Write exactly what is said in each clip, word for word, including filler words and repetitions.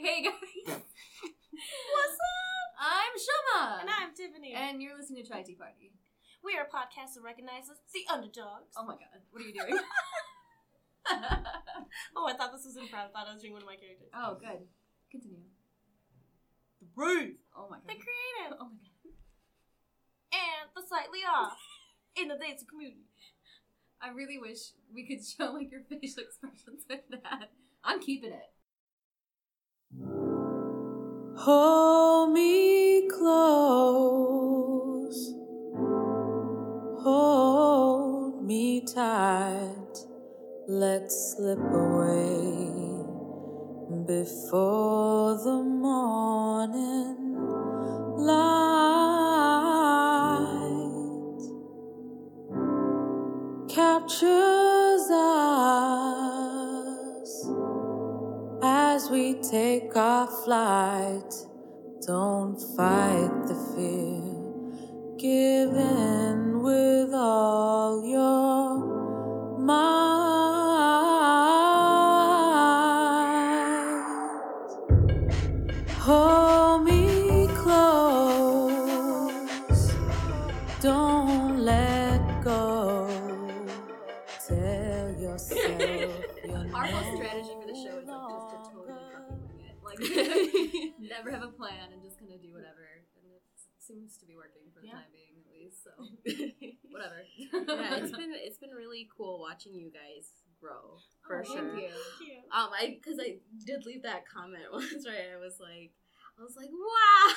Hey, hey guys. What's up? I'm Shama. And I'm Tiffany. And you're listening to Tri-T Party. We are a podcast that recognizes the underdogs. Oh my god. What are you doing? Oh, I thought this was improv. I thought I was doing one of my characters. Oh, good. Continue. The brave. Oh my god. The creative. Oh my god. And the slightly off. In the dance community. I really wish we could show, like, your facial expressions like that. I'm keeping it. Hold me close. Hold me tight. Let's slip away before the morning light captures us as we take our flight. Don't fight the fear, give in with all your might. Hold me close, don't let go, tell yourself you're Our whole strategy for the show is like just to totally fucking wing it. Like, never have a plan and just kind of do whatever. And it seems to be working for the yeah. time being, at least, so whatever. Yeah, it's been, it's been really cool watching you guys grow, for oh, sure. Thank you. Um, I because I did leave that comment once, right? I was like, I was like, wow.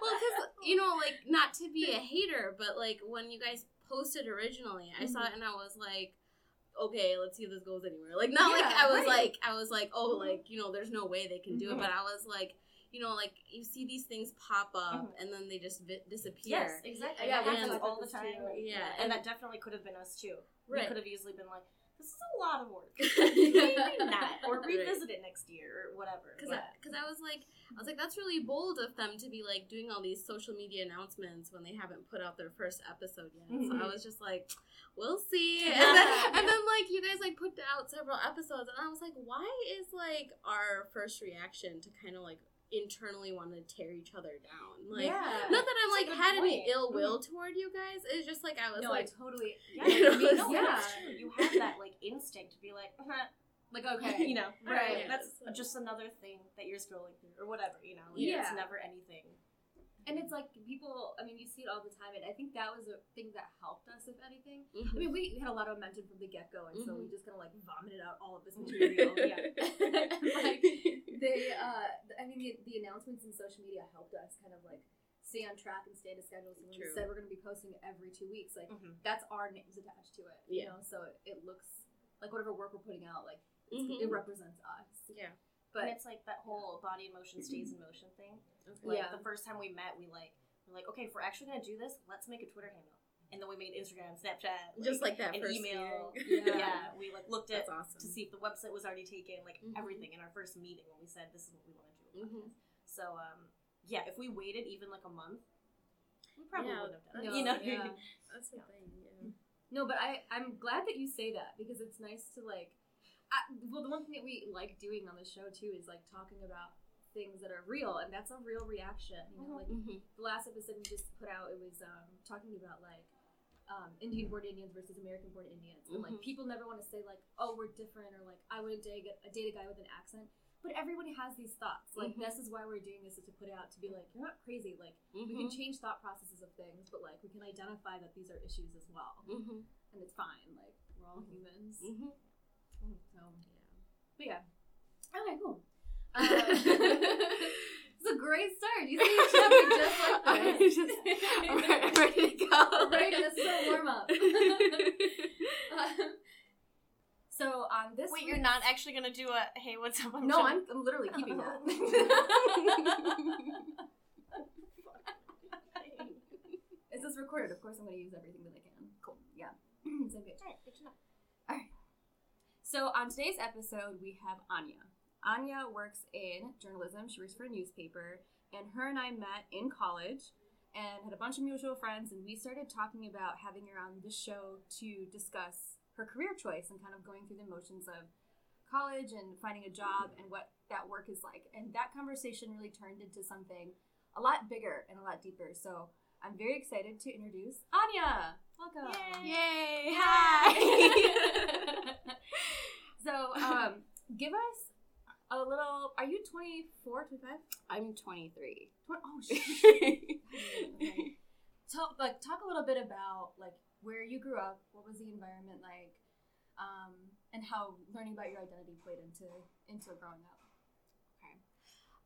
Well, because you know, like, not to be a hater, but like when you guys posted originally, I mm-hmm. saw it and I was like, okay, let's see if this goes anywhere. Like, not yeah, like I was right. like, I was like, oh, mm-hmm. like, you know, there's no way they can do mm-hmm. it, but I was like. You know, like, you see these things pop up, mm-hmm. and then they just vi- disappear. Yes, exactly. Yeah, yeah, it happens all the time. Like, yeah. yeah. And that definitely could have been us, too. Right. We could have easily been like, this is a lot of work. Maybe not. Or revisit right. it next year, or whatever. Because yeah. I, I was like, I was like, that's really bold of them to be, like, doing all these social media announcements when they haven't put out their first episode yet. Mm-hmm. So I was just like, we'll see. And then, and then, like, you guys, like, put out several episodes, and I was like, why is, like, our first reaction to kind of, like, internally want to tear each other down, like yeah. not that I'm like had point. any ill will mm-hmm. toward you guys. It's just like I was no, like I totally yeah, you know, no, yeah. that's true. You have that like instinct to be like uh-huh. like okay you know right yeah. that's yeah. just another thing that you're scrolling through or whatever, you know, like, yeah. it's never anything. And it's like people, I mean, you see it all the time, and I think that was a thing that helped us, if anything. Mm-hmm. I mean, we had a lot of momentum from the get-go, and mm-hmm. so we just kind of, like, vomited out all of this material. Yeah. And, like, they, uh, I mean, the, the announcements in social media helped us kind of, like, stay on track and stay to schedule. So when we said we're going to be posting it every two weeks, like, mm-hmm. that's our names attached to it, yeah. you know? So it, it looks, like, whatever work we're putting out, like, mm-hmm. it represents us. Yeah. But and it's like that whole body in motion stays in motion thing. Like yeah. the first time we met, we like we're like, okay, if we're actually gonna do this, let's make a Twitter handle. And then we made Instagram, Snapchat, like, just like that, an first email. Yeah. yeah, we like looked at awesome. to see if the website was already taken, like mm-hmm. everything in our first meeting when we said this is what we want to do. Mm-hmm. So um, yeah, if we waited even like a month, we probably yeah. wouldn't have done it. No, you know, yeah. that's the yeah. thing. Yeah. No, but I I'm glad that you say that because it's nice to like. I, well, the one thing that we like doing on the show, too, is, like, talking about things that are real, and that's a real reaction, you know, like, mm-hmm. the last episode we just put out, it was, um, talking about, like, um, Indian-born Indians versus American-born Indians, and, like, mm-hmm. people never want to say, like, oh, we're different, or, like, I wouldn't date a, date a guy with an accent, but everybody has these thoughts, like, mm-hmm. this is why we're doing this, is to put it out, to be like, you're not crazy, like, mm-hmm. we can change thought processes of things, but, like, we can identify that these are issues as well, mm-hmm. and it's fine, like, we're all mm-hmm. humans. Mm-hmm. Oh, so, yeah. But yeah. Okay, cool. Uh, it's a great start. You see each other just like that. I'm, just, I'm, ready, I'm ready to go. Right, this is a warm up. um, so on this Wait, you're not actually going to do a, hey, what's up? I'm no, I'm, I'm literally keeping that. Is this recorded? Of course I'm going to use everything that I can. Cool. Yeah. Same page. All right, good to know. All right. So on today's episode, we have Anya. Anya works in journalism. She works for a newspaper, and her and I met in college and had a bunch of mutual friends, and we started talking about having her on the show to discuss her career choice and kind of going through the motions of college and finding a job and what that work is like. And that conversation really turned into something a lot bigger and a lot deeper. So I'm very excited to introduce Anya. Welcome. Yay. Yay. Hi. So um, give us a little, are you twenty-four, twenty-five? I'm twenty-three. twenty, oh, shit. Okay. Talk, like, talk a little bit about, like, where you grew up, what was the environment like, um, and how learning about your identity played into into growing up. Okay.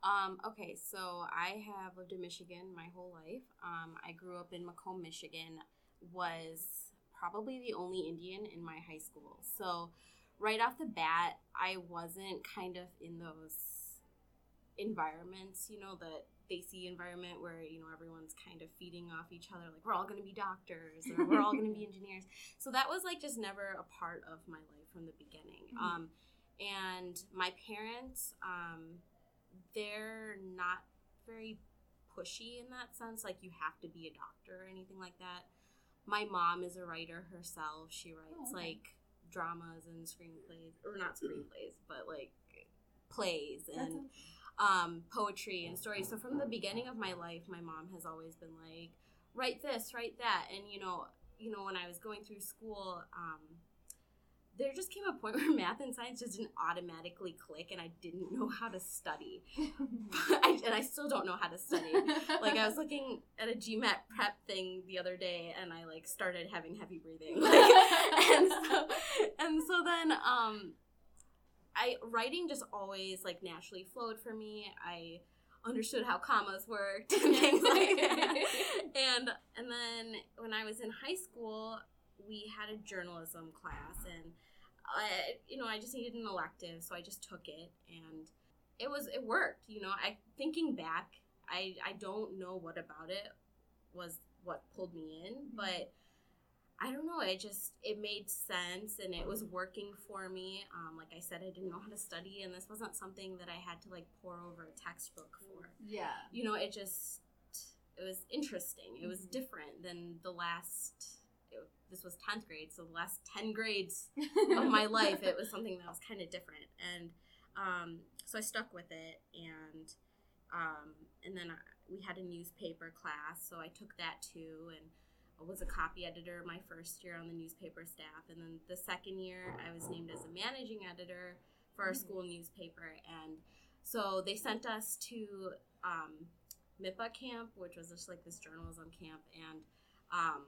Um, okay, so I have lived in Michigan my whole life. Um, I grew up in Macomb, Michigan, was probably the only Indian in my high school. So right off the bat, I wasn't kind of in those environments, you know, that they see environment where, you know, everyone's kind of feeding off each other, like, we're all going to be doctors, or we're all going to be engineers. So that was, like, just never a part of my life from the beginning. Mm-hmm. Um, and my parents, um, they're not very pushy in that sense, like, you have to be a doctor or anything like that. My mom is a writer herself. She writes, oh, okay. like, dramas and screenplays, or not screenplays, but, like, plays and um, poetry and stories. So from the beginning of my life, my mom has always been like, write this, write that. And, you know, you know, when I was going through school, um, there just came a point where math and science just didn't automatically click, and I didn't know how to study. I, and I still don't know how to study. Like, I was looking at a GMAT prep thing the other day, and I, like, started having heavy breathing. Like, and, so, and so then... Um, I writing just always, like, naturally flowed for me. I understood how commas worked and things like that. And, and then when I was in high school, we had a journalism class. And, I, you know, I just needed an elective, so I just took it. And it was it worked, you know. I thinking back, I, I don't know what about it was what pulled me in. Mm-hmm. But I don't know, it just, it made sense, and it was working for me. Um, like I said, I didn't know how to study, and this wasn't something that I had to, like, pour over a textbook for. Yeah. You know, it just, it was interesting. It was mm-hmm. different than the last, it, this was tenth grade, so the last ten grades of my life, it was something that was kind of different. And um, so I stuck with it, and um, and then I, we had a newspaper class, so I took that too, and I was a copy editor my first year on the newspaper staff, and then the second year I was named as a managing editor for our mm-hmm. school newspaper. And so they sent us to um, MIPA camp, which was just like this journalism camp, and um,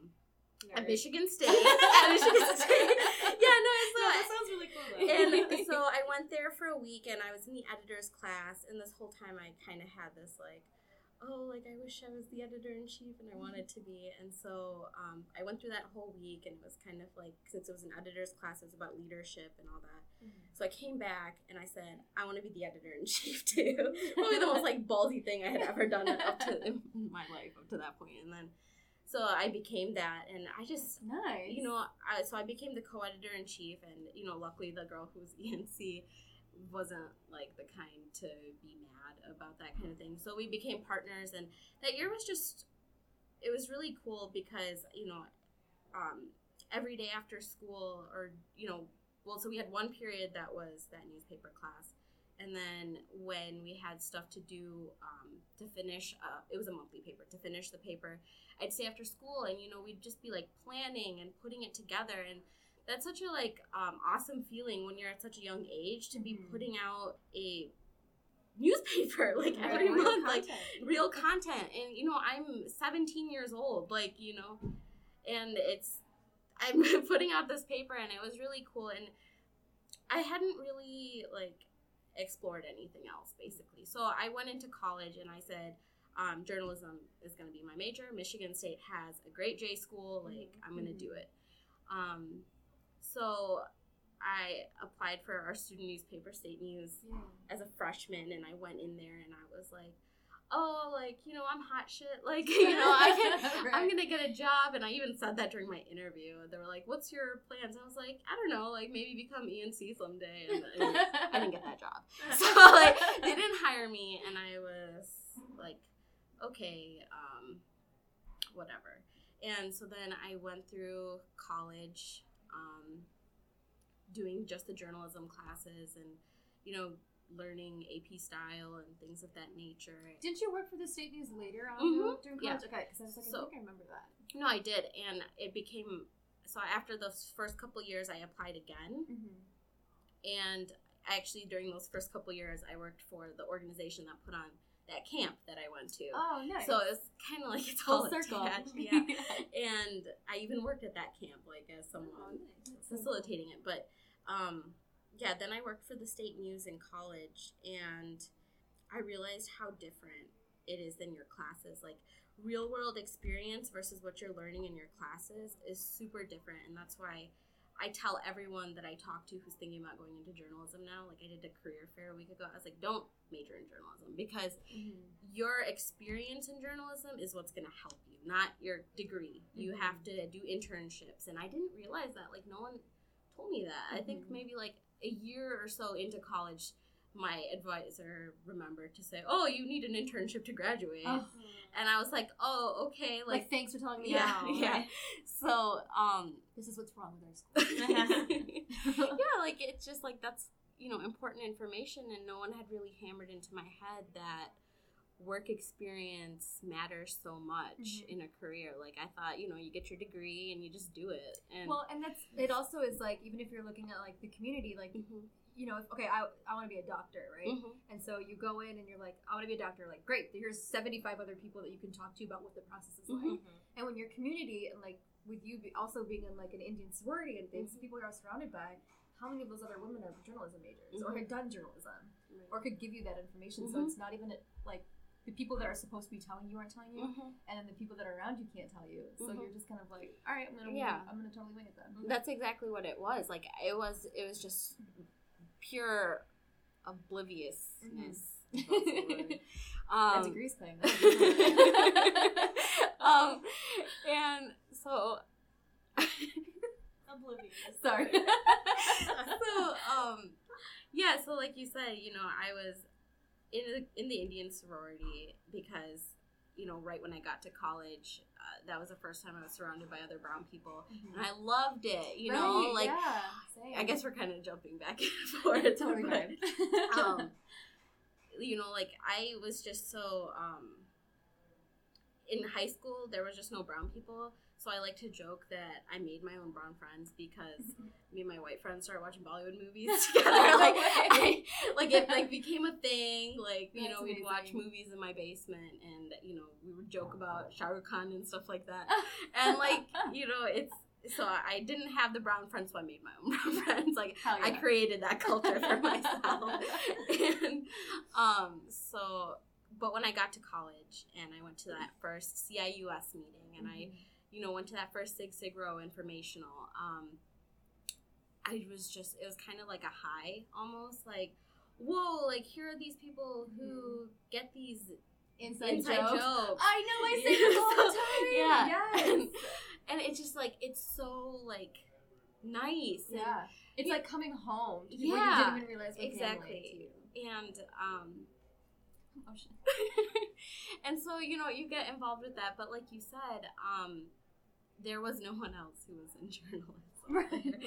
at Michigan State. At Michigan State. Yeah, no, it's no, that sounds really cool. Though. And so I went there for a week, and I was in the editor's class, and this whole time I kind of had this like, oh, like, I wish I was the editor-in-chief, and I wanted to be. And so um, I went through that whole week, and it was kind of like, since it was an editor's class, it was about leadership and all that. Mm-hmm. So I came back, and I said, I want to be the editor-in-chief, too. Probably the most, like, ballsy thing I had ever done up to in my life up to that point. And then, so I became that, and I just, nice. you know, I, so I became the co-editor-in-chief, and, you know, luckily the girl who was E N C wasn't like the kind to be mad about that kind of thing. So we became partners, and that year was just, it was really cool because, you know, um, every day after school, or, you know, well, so we had one period that was that newspaper class, and then when we had stuff to do um, to finish, uh, it was a monthly paper, to finish the paper, I'd stay after school, and, you know, we'd just be like planning and putting it together. And that's such a, like, um, awesome feeling when you're at such a young age to be mm-hmm. putting out a newspaper, like, right, every month, content. like, real content. And, you know, I'm seventeen years old, like, you know, and it's, I'm putting out this paper, and it was really cool. And I hadn't really, like, explored anything else, basically. So I went into college, and I said, um, journalism is going to be my major. Michigan State has a great J school. Like, mm-hmm. I'm going to do it. Um... So I applied for our student newspaper, State News, yeah. as a freshman, and I went in there, and I was like, oh, like, you know, I'm hot shit. Like, you know, I can, right. I'm going to get a job. And I even said that during my interview. They were like, what's your plans? And I was like, I don't know, like, maybe become E N C someday. And, and I didn't get that job. So, like, they didn't hire me, and I was like, okay, um, whatever. And so then I went through college. Um, doing just the journalism classes and, you know, learning A P style and things of that nature. Didn't you work for the State News later on mm-hmm. during college? Yeah. Okay, because I was like, so, I think I remember that. No, I did, and it became, so after those first couple years, I applied again, mm-hmm. and actually during those first couple years, I worked for the organization that put on that camp that I went to. Oh, nice. So it was kind of like, it's all circle. Attached, yeah. And I even worked at that camp, like, as someone oh, nice. facilitating it, but, um... yeah, then I worked for the State News in college, and I realized how different it is than your classes. Like, real-world experience versus what you're learning in your classes is super different, and that's why I tell everyone that I talk to who's thinking about going into journalism now, like I did a career fair a week ago, I was like, don't major in journalism, because mm-hmm. your experience in journalism is what's going to help you, not your degree. Mm-hmm. You have to do internships, and I didn't realize that. Like, no one told me that. Mm-hmm. I think maybe, like, a year or so into college, my advisor remembered to say, "Oh, you need an internship to graduate," oh. and I was like, "Oh, okay." Like, like thanks for telling me. Yeah, now. Yeah. Right? So, um, this is what's wrong with our school. Yeah, like it's just like that's you know important information, and no one had really hammered into my head that work experience matters so much mm-hmm. in a career. Like, I thought, you know, you get your degree and you just do it. And well, and that's, it also is, like, even if you're looking at, like, the community, like, mm-hmm. you know, if, okay, I, I want to be a doctor, right? Mm-hmm. And so you go in and you're like, I want to be a doctor. Like, great, here's seventy-five other people that you can talk to about what the process is mm-hmm. like. And when your community, and, like, with you be also being in, like, an Indian sorority and things, mm-hmm. people you're surrounded by, how many of those other women are journalism majors mm-hmm. or had done journalism right. or could give you that information? Mm-hmm. So it's not even, like, the people that are supposed to be telling you aren't telling you, mm-hmm. and then the people that are around you can't tell you. So mm-hmm. you're just kind of like, all right, I'm gonna, yeah. I'm gonna totally wing at them. Mm-hmm. That's exactly what it was. Like it was, it was just pure obliviousness. Mm-hmm. That's um, that degree's thing. um, and so oblivious. Sorry. so um, yeah. So like you said, you know, I was. In the, in the Indian sorority because, you know, right when I got to college, uh, that was the first time I was surrounded by other brown people. Mm-hmm. And I loved it, you right, know? Like, yeah, I guess we're kind of jumping back and forth. Totally fine. um, you know, like, I was just so, um, in high school, there was just no brown people. So I like to joke that I made my own brown friends because me and my white friends started watching Bollywood movies together. Like, I, like it like became a thing. Like, you That's know, we'd amazing. watch movies in my basement and, you know, we would joke about Shah Rukh Khan and stuff like that. And, like, you know, it's, so I didn't have the brown friends, so I made my own brown friends. Like, yeah. I created that culture for myself. And um, so, but when I got to college and I went to that first C I U S meeting and mm-hmm. I... you know, went to that first Sig Sig Row informational, um, I was just, it was kind of like a high almost, like, whoa, like, here are these people who get these inside, inside jokes. jokes. I know, I say this all the time. Yeah. Yes. And, and it's just, like, it's so, like, nice. Yeah. And it's, it, like, coming home to people yeah, you didn't even realize what exactly. to you. And, um... oh, shit. And so, you know, you get involved with that. But like you said, um, there was no one else who was in journalism. Right.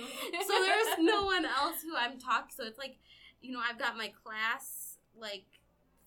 So there's no one else who I'm talking. So it's like, you know, I've got my class, like,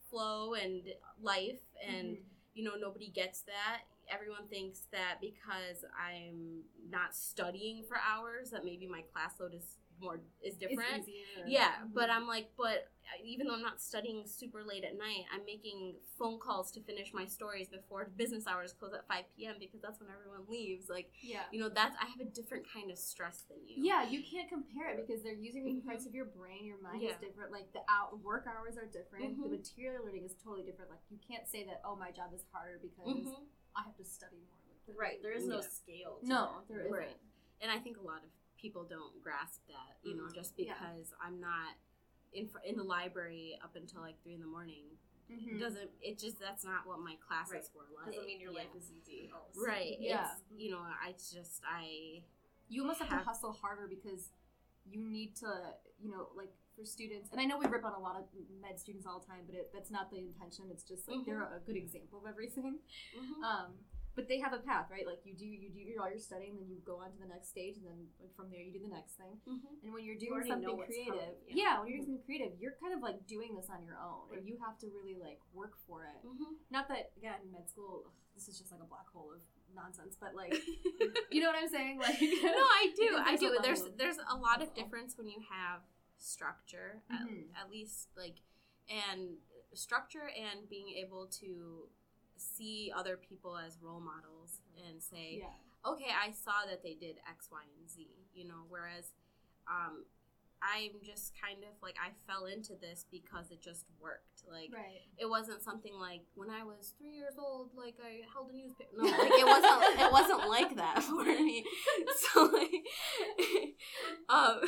flow and life. And, mm-hmm. you know, nobody gets that. Everyone thinks that because I'm not studying for hours that maybe my class load is more is different. Yeah, mm-hmm. but I'm like, but even though I'm not studying super late at night, I'm making phone calls to finish my stories before business hours close at five p.m. because that's when everyone leaves. Like, yeah. you know, that's, I have a different kind of stress than you. Yeah, you can't compare it because they're using different mm-hmm. parts of your brain. Your mind yeah. is different. Like, the out work hours are different. Mm-hmm. The material learning is totally different. Like, you can't say that, oh, my job is harder because mm-hmm. I have to study more. Like, right, there is no yeah. scale to No, there isn't. Right. And I think a lot of people don't grasp that, you know, just because yeah. I'm not in fr- in the library up until like three in the morning mm-hmm. doesn't, it just, that's not what my classes right. were like. Doesn't mean your yeah. life is easy. Also. Right. Yeah. It's, you know, I just, I. You almost have, have to hustle harder because you need to, you know, like for students, and I know we rip on a lot of med students all the time, but it, that's not the intention. It's just like, mm-hmm. they're a good example of everything. Mm-hmm. Um, But they have a path, right? Like you do, you do your, all your studying, then you go on to the next stage, and then like from there you do the next thing. Mm-hmm. And when you're doing you something creative, coming, yeah. yeah, when you're doing something creative, you're kind of like doing this on your own, right. And you have to really like work for it. Mm-hmm. Not that again, yeah, med school, ugh, this is just like a black hole of nonsense, but like, you know what I'm saying? Like, no, I do, I do. There's level. there's a lot of difference when you have structure, mm-hmm. at, at least like, and structure and being able to see other people as role models and say, yeah. okay, I saw that they did X, Y, and Z, you know, whereas um, I'm just kind of like, I fell into this because it just worked. Like, right. It wasn't something like when I was three years old, like I held a newspaper. No, like it wasn't, it wasn't like that for me. So, like, um,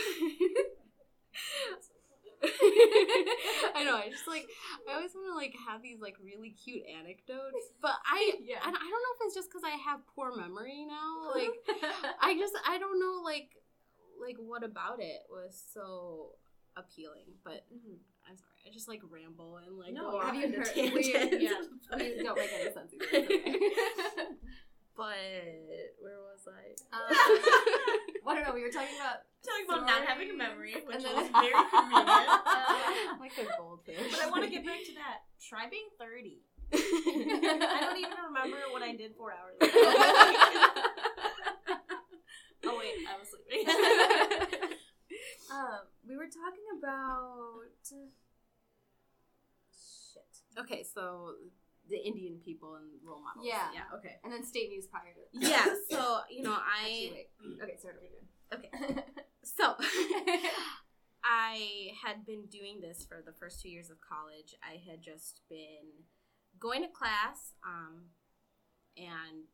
I know, I just like I always want to like have these like really cute anecdotes, but I yeah. and I don't know if it's just because I have poor memory now, like I just I don't know like like what about it was so appealing, but mm-hmm. I'm sorry, I just like ramble and like no, go have you heard tangents, yeah, we don't make any sense either, okay. But where was I? Um, I don't know. We were talking about talking about not having a memory, which is very convenient. Uh, like a goldfish. But I want to get back to that. Try being thirty. I don't even remember what I did four hours ago. Oh wait, I was sleeping. um, we were talking about shit. Okay, so. The Indian people and role models. Yeah. Yeah, okay. And then State News prior to it. Yeah, so, you know, I... Actually, okay, sorry. Okay. So, I had been doing this for the first two years of college. I had just been going to class, um, and,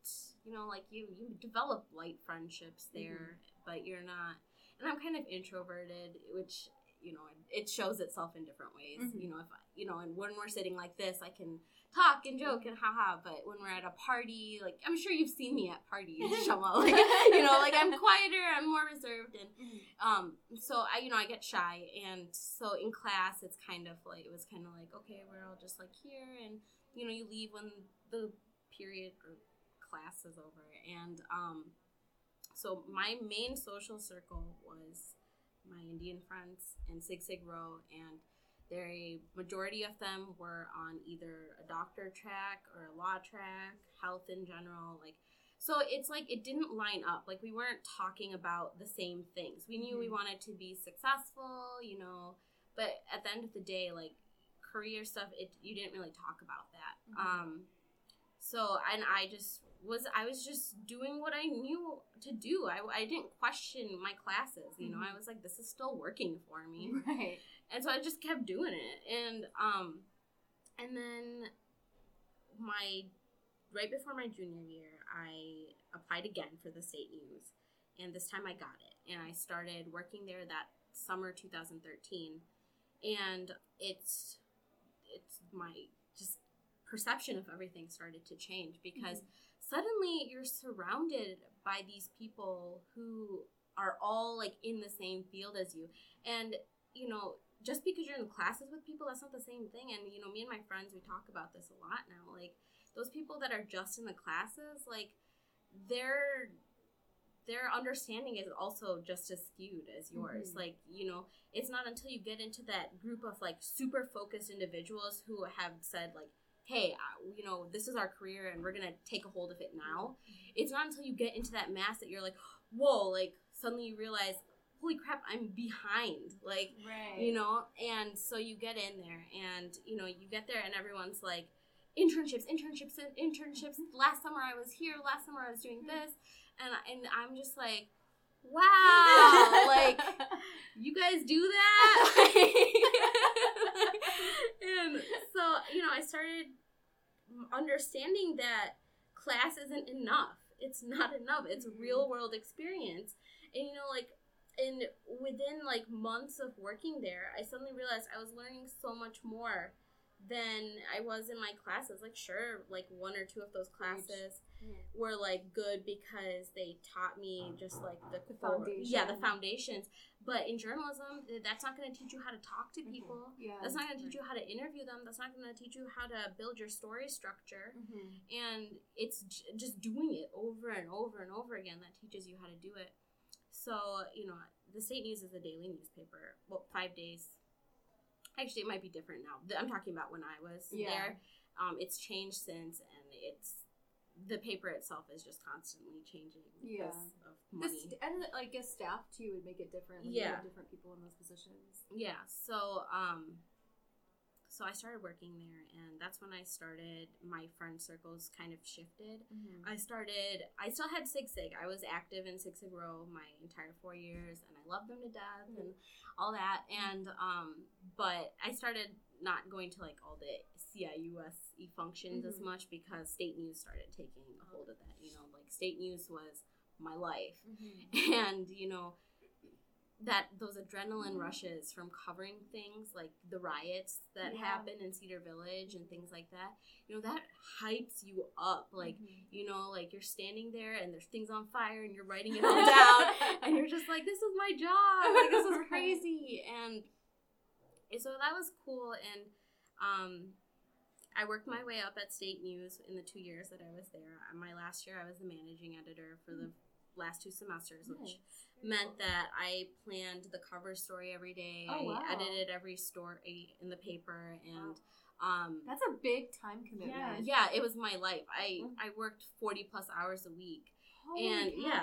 you know, like, you, you develop light friendships there, mm-hmm. but you're not... And I'm kind of introverted, which, you know, it shows itself in different ways. Mm-hmm. You know, if I, you know, and when we're sitting like this, I can... talk and joke and haha, but when we're at a party, like, I'm sure you've seen me at parties, Shama, like, you know, like, I'm quieter, I'm more reserved, and, um, so, I, you know, I get shy, and so in class, it's kind of like, it was kind of like, okay, we're all just, like, here, and, you know, you leave when the period or class is over, and, um, so my main social circle was my Indian friends in Sig Sig Row, and the majority of them were on either a doctor track or a law track, health in general. Like, so it's like it didn't line up. Like, we weren't talking about the same things. We knew mm-hmm. we wanted to be successful, you know, but at the end of the day, like, career stuff, it you didn't really talk about that. Mm-hmm. Um, so, and I just was, I was just doing what I knew to do. I, I didn't question my classes, you mm-hmm. know. I was like, this is still working for me. Right. And so I just kept doing it, and um, and then my right before my junior year, I applied again for the State News, and this time I got it, and I started working there that summer twenty thirteen, and it's it's my just perception of everything started to change because mm-hmm. suddenly you're surrounded by these people who are all like in the same field as you, and you know. Just because you're in classes with people, that's not the same thing. And, you know, me and my friends, we talk about this a lot now. Like, those people that are just in the classes, like, their their understanding is also just as skewed as yours. Mm-hmm. Like, you know, it's not until you get into that group of, like, super focused individuals who have said, like, hey, you know, this is our career and we're going to take a hold of it now. It's not until you get into that mass that you're like, whoa, like, suddenly you realize, holy crap, I'm behind, like, right. you know, and so you get in there, and, you know, you get there, and everyone's like, internships, internships, internships, last summer I was here, last summer I was doing this, and and I'm just like, wow, like, you guys do that? And so, you know, I started understanding that class isn't enough, it's not enough, it's real world experience, and, you know, like, and within, like, months of working there, I suddenly realized I was learning so much more then I was in my classes. Like, sure, like, one or two of those classes yeah. were, like, good because they taught me just, like, the, the foundations. Yeah, the foundations. But in journalism, that's not going to teach you how to talk to people. Mm-hmm. Yeah, that's not going to teach you how to interview them. That's not going to teach you how to build your story structure. Mm-hmm. And it's j- just doing it over and over and over again that teaches you how to do it. So, you know, the State News is a daily newspaper. Well, five days. Actually, it might be different now. I'm talking about when I was yeah. there. Um, it's changed since, and it's the paper itself is just constantly changing because yeah. of money. St- and, I guess, staff, too, would make it different. Like, yeah. You have different people in those positions. Yeah. So, um, so I started working there, and that's when I started. My friend circles kind of shifted. Mm-hmm. I started. I still had Sig Sig. I was active in Sig Sig Row my entire four years, and I loved them to death mm-hmm. and all that. And um, but I started not going to like all the C I U S functions mm-hmm. as much because State News started taking a hold of that. You know, like State News was my life, mm-hmm. and you know. That those adrenaline rushes from covering things like the riots that yeah. happened in Cedar Village and things like that, you know, that hypes you up. Like, mm-hmm. you know, like you're standing there and there's things on fire and you're writing it all down and you're just like, this is my job. Like, this is crazy. And so that was cool. And um, I worked my way up at State News in the two years that I was there. My last year, I was the managing editor for the last two semesters, which nice. meant that I planned the cover story every day. Oh, wow. I edited every story in the paper, and wow. um, that's a big time commitment. Yeah, yeah, it was my life. I I worked forty plus hours a week, Holy and cow. yeah,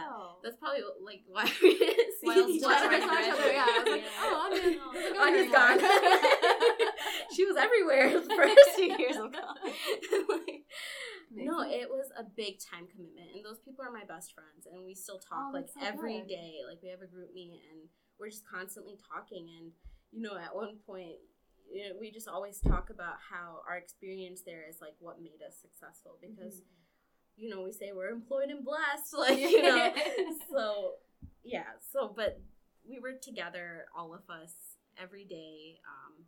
that's probably like why we didn't see well, each other. Right? Yeah, I was like, yeah. oh, Anya's gone. Anya's gone. She was everywhere the first two years of college. Amazing. No, it was a big time commitment, and those people are my best friends, and we still talk, oh, like, so every good. day. Like, we have a group meet, and we're just constantly talking, and, you know, at one point, you know, we just always talk about how our experience there is, like, what made us successful, because, mm-hmm. you know, we say we're employed and blessed, like, you know, so, yeah, so, but we were together, all of us, every day, um,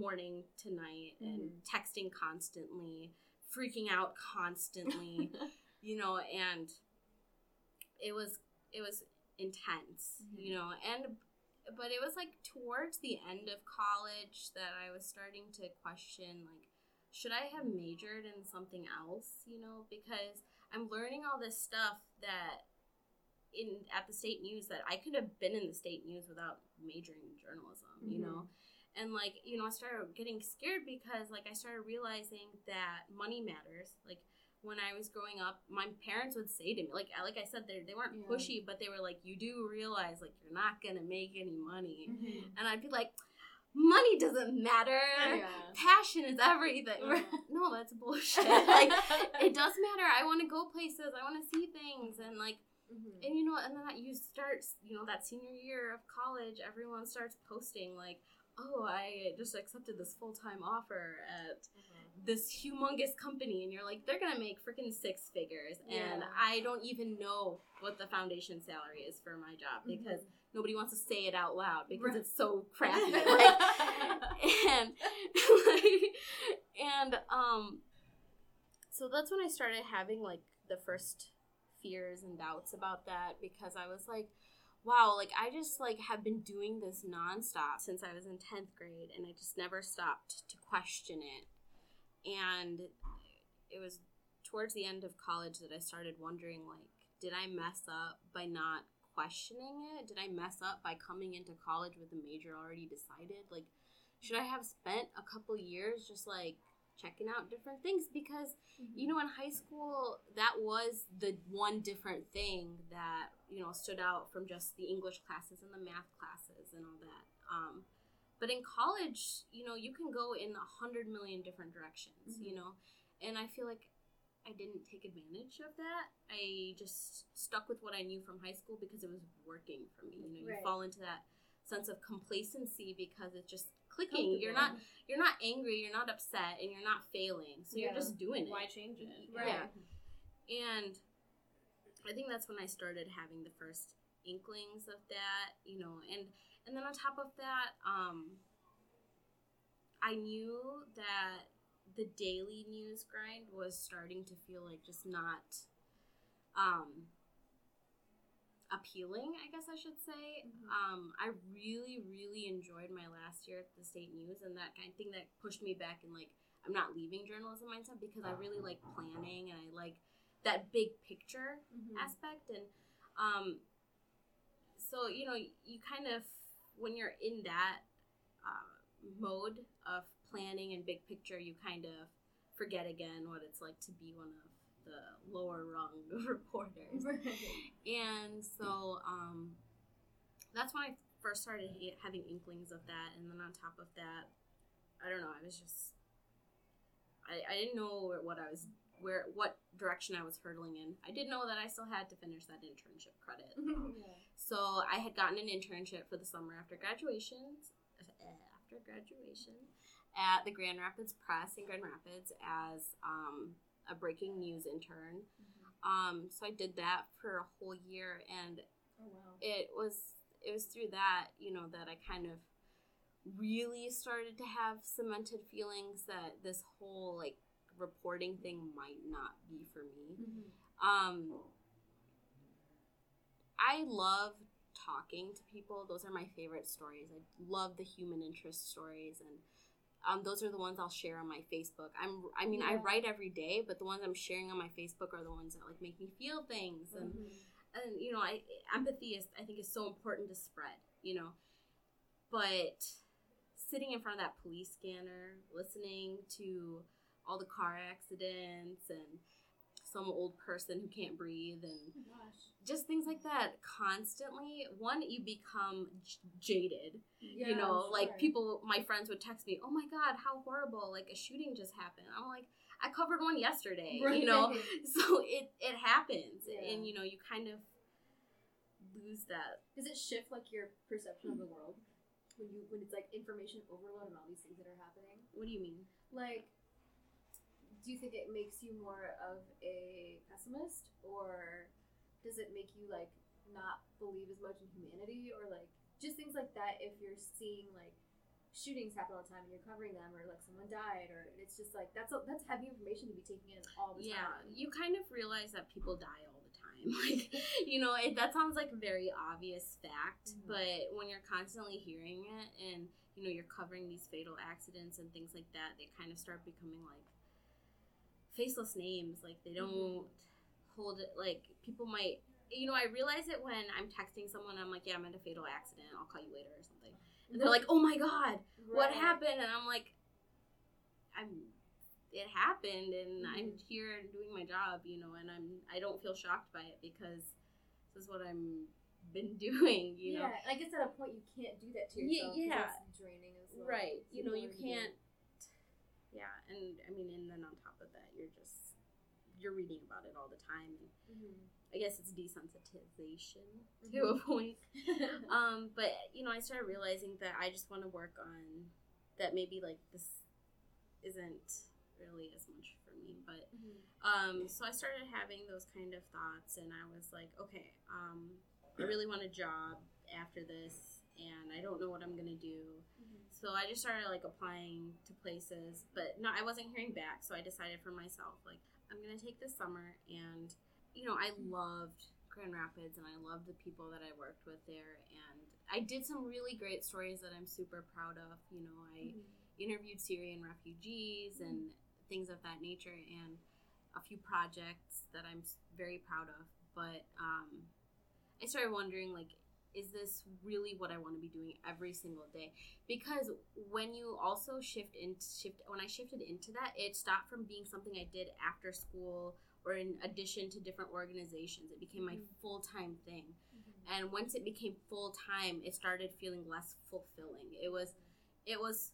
morning to night, mm-hmm. and texting constantly, freaking out constantly, you know, and it was it was intense, mm-hmm. you know, and but it was like towards the end of college that I was starting to question, like, should I have majored in something else, you know, because I'm learning all this stuff that in at the State News that I could have been in the State News without majoring in journalism, mm-hmm. you know. And, like, you know, I started getting scared because, like, I started realizing that money matters. Like, when I was growing up, my parents would say to me, like, like I said, they they weren't yeah. pushy, but they were like, you do realize, like, you're not going to make any money. Mm-hmm. And I'd be like, money doesn't matter. Yeah. Passion is everything. Yeah. No, that's bullshit. Like, it does matter. I want to go places. I want to see things. And, like. Mm-hmm. And, you know, and then you start, you know, that senior year of college, everyone starts posting, like, oh, I just accepted this full-time offer at mm-hmm. this humongous company. And you're like, they're going to make freaking six figures. Yeah. And I don't even know what the foundation salary is for my job because mm-hmm. nobody wants to say it out loud because right. it's so crappy. Like, and like, and um, so that's when I started having, like, the first fears and doubts about that because I was like, wow, like, I just, like, have been doing this nonstop since I was in tenth grade, and I just never stopped to question it. And it was towards the end of college that I started wondering, like, did I mess up by not questioning it? Did I mess up by coming into college with a major already decided? Like, should I have spent a couple years just, like, checking out different things? Because, mm-hmm. you know, in high school, that was the one different thing that, you know, stood out from just the English classes and the math classes and all that. Um, but in college, you know, you can go in a hundred million different directions, mm-hmm. you know, and I feel like I didn't take advantage of that. I just stuck with what I knew from high school because it was working for me. You know, you right. fall into that sense of complacency because it's just clicking. You're not you're not angry, you're not upset, and you're not failing. So yeah. you're just doing it. Why change it? Right. Yeah. And I think that's when I started having the first inklings of that, you know, and and then on top of that, um, I knew that the daily news grind was starting to feel like just not um, appealing, I guess I should say. Mm-hmm. Um, I really, really enjoyed my last year at the State News, and that kind of thing that pushed me back in, like, I'm not leaving journalism mindset because I really like planning and I like that big picture mm-hmm. aspect. And um, so, you know, you kind of, when you're in that uh, mode of planning and big picture, you kind of forget again what it's like to be one of the lower rung reporters. Right. And so um, that's when I first started having inklings of that. And then on top of that, I don't know, I was just, I, I didn't know what I was, where, what direction I was hurtling in. I did know that I still had to finish that internship credit. Yeah. So I had gotten an internship for the summer after graduation, after graduation, at the Grand Rapids Press in Grand Rapids as um, a breaking news intern. Mm-hmm. Um, so I did that for a whole year, and oh, wow. it was it was through that, you know, that I kind of really started to have cemented feelings that this whole, like, reporting thing might not be for me. Mm-hmm. Um, I love talking to people. Those are my favorite stories. I love the human interest stories, and um, those are the ones I'll share on my Facebook. I'm, I mean, yeah. I write every day, but the ones I'm sharing on my Facebook are the ones that, like, make me feel things. Mm-hmm. And, and, you know, I, empathy is, I think, is so important to spread, you know. But sitting in front of that police scanner, listening to all the car accidents and some old person who can't breathe and Gosh. just things like that constantly, one, you become j- jaded. Yeah, you know, sure. Like people, my friends would text me, oh my God, how horrible, like a shooting just happened. I'm like, I covered one yesterday, right. you know. So it, it happens. Yeah. And, you know, you kind of lose that. Does it shift, like, your perception mm-hmm. of the world? When you when it's like information overload and all these things that are happening. What do you mean? Like, do you think it makes you more of a pessimist, or does it make you, like, not believe as much in humanity, or, like, just things like that? If you're seeing, like, shootings happen all the time and you're covering them, or, like, someone died, or it's just like that's a, that's heavy information to be taking in all the yeah, time. Yeah, you kind of realize that people die all the time. Like, you know, it, that sounds like a very obvious fact, mm-hmm. but when you're constantly hearing it and, you know, you're covering these fatal accidents and things like that, they kind of start becoming, like, faceless names. Like, they don't mm-hmm. hold it, like, people might, you know, I realize it when I'm texting someone, I'm like, yeah, I'm in a fatal accident, I'll call you later or something. And they're like, oh my God, what right. happened? And I'm like, I'm... it happened, and mm-hmm. I'm here doing my job, you know, and I'm, I don't feel shocked by it because this is what I'm been doing, you yeah, know. Yeah, I guess at a point you can't do that to yourself. Yeah, yeah. It's draining as well. Right, you, you know, know, you can't, you yeah, and I mean, and then on top of that, you're just, you're reading about it all the time, and mm-hmm. I guess it's desensitization mm-hmm. to a point, um, but, you know, I started realizing that I just want to work on, that maybe, like, this isn't really as much for me, but mm-hmm. um so I started having those kind of thoughts, and I was like, okay, um I really want a job after this, and I don't know what I'm gonna do. Mm-hmm. So I just started, like, applying to places, but no, I wasn't hearing back. So I decided for myself, like, I'm gonna take this summer, and, you know, I loved Grand Rapids, and I loved the people that I worked with there, and I did some really great stories that I'm super proud of. You know, I mm-hmm. interviewed Syrian refugees mm-hmm. and things of that nature, and a few projects that I'm very proud of. But um, I started wondering, like, is this really what I want to be doing every single day? Because when you also shift into shift, when I shifted into that, it stopped from being something I did after school or in addition to different organizations. It became my mm-hmm. full-time thing. Mm-hmm. And once it became full-time, it started feeling less fulfilling. It was, it was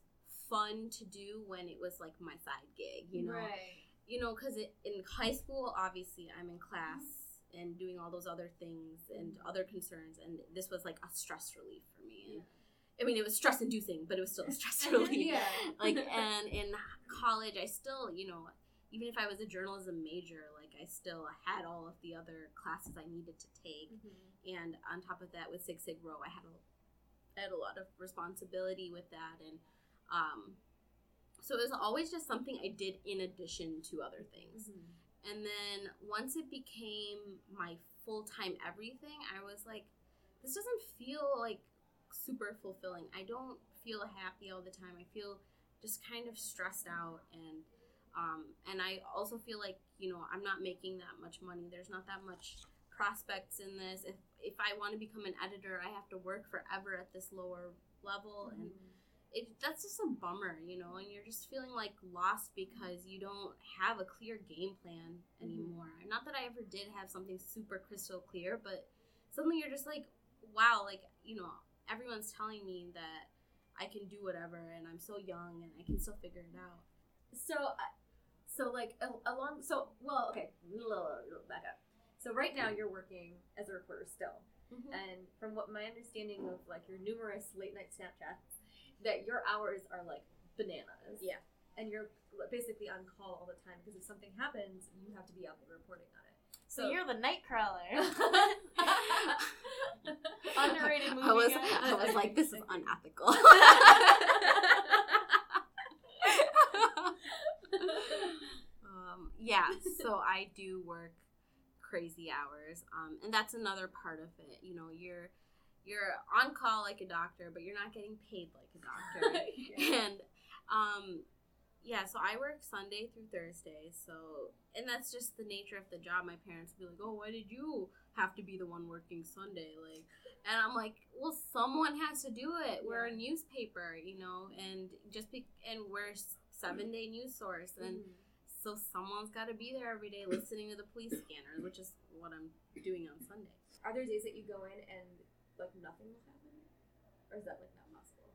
fun to do when it was, like, my side gig, you know, right. you know, because in high school, obviously, I'm in class mm-hmm. and doing all those other things and other concerns, and this was, like, a stress relief for me. And, yeah. I mean, it was stress inducing, but it was still a stress relief. Yeah. Like, and in college, I still, you know, even if I was a journalism major, like, I still had all of the other classes I needed to take, mm-hmm. and on top of that, with Sig Sig Row, I had a, I had a lot of responsibility with that, and Um, So it was always just something I did in addition to other things. Mm-hmm. And then once it became my full-time everything, I was like, this doesn't feel like super fulfilling. I don't feel happy all the time. I feel just kind of stressed out, and um, and I also feel like, you know, I'm not making that much money. There's not that much prospects in this. If if I want to become an editor, I have to work forever at this lower level, mm-hmm. and it that's just a bummer, you know. And you're just feeling like lost because you don't have a clear game plan anymore. Mm-hmm. Not that I ever did have something super crystal clear, but suddenly you're just like, wow, like, you know, everyone's telling me that I can do whatever, and I'm so young, and I can still figure it out. So, uh, so like, along, so, well, okay, back up. So right now you're working as a reporter still, mm-hmm. and from what my understanding of, like, your numerous late-night Snapchats, that your hours are, like, bananas. Yeah. And you're basically on call all the time, because if something happens, you have to be out there reporting on it. So, so you're the night crawler. Underrated movie. I was, I was like, this is unethical. um, yeah, so I do work crazy hours, um, and that's another part of it. You know, you're you're on call like a doctor, but you're not getting paid like a doctor. yeah. And um, yeah, so I work Sunday through Thursday. So, and that's just the nature of the job. My parents would be like, "Oh, why did you have to be the one working Sunday?" Like, and I'm like, "Well, someone has to do it. We're a newspaper, you know, and just be, and we're seven day news source, and mm-hmm. so someone's got to be there every day listening to the police scanner, which is what I'm doing on Sunday." Are there days that you go in and like nothing will happen, or is that like not possible?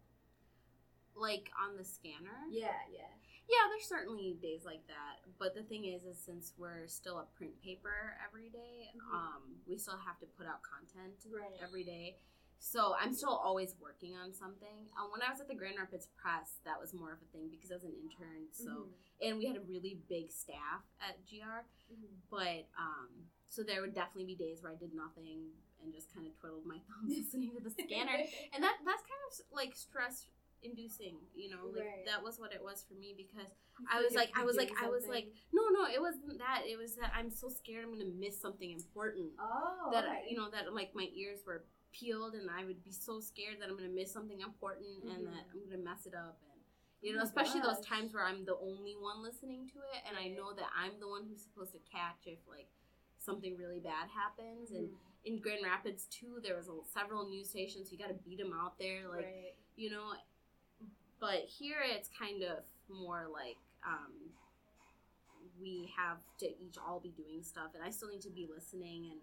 Like on the scanner? Yeah, yeah. Yeah, there's certainly days like that, but the thing is, is since we're still a print paper every day, mm-hmm. um, we still have to put out content right. every day, so I'm still always working on something. Um, when I was at the Grand Rapids Press, that was more of a thing because I was an intern, so, mm-hmm. and we had a really big staff at G R, mm-hmm. but, um, so there would definitely be days where I did nothing and just kind of twiddled my thumbs listening to the scanner, and that that's kind of, like, stress inducing, you know, like right. that was what it was for me because I was like, I was like, something. I was like, no, no, it wasn't that. It was that I'm so scared I'm gonna miss something important. Oh, that okay. I, you know, that like my ears were peeled and I would be so scared that I'm gonna miss something important mm-hmm. and that I'm gonna mess it up. And you know, oh especially gosh. Those times where I'm the only one listening to it, and right. I know that I'm the one who's supposed to catch if like something really bad happens. Mm-hmm. And in Grand Rapids too, there was a, several news stations. So you got to beat them out there, like right. you know. But here it's kind of more like um, we have to each all be doing stuff, and I still need to be listening and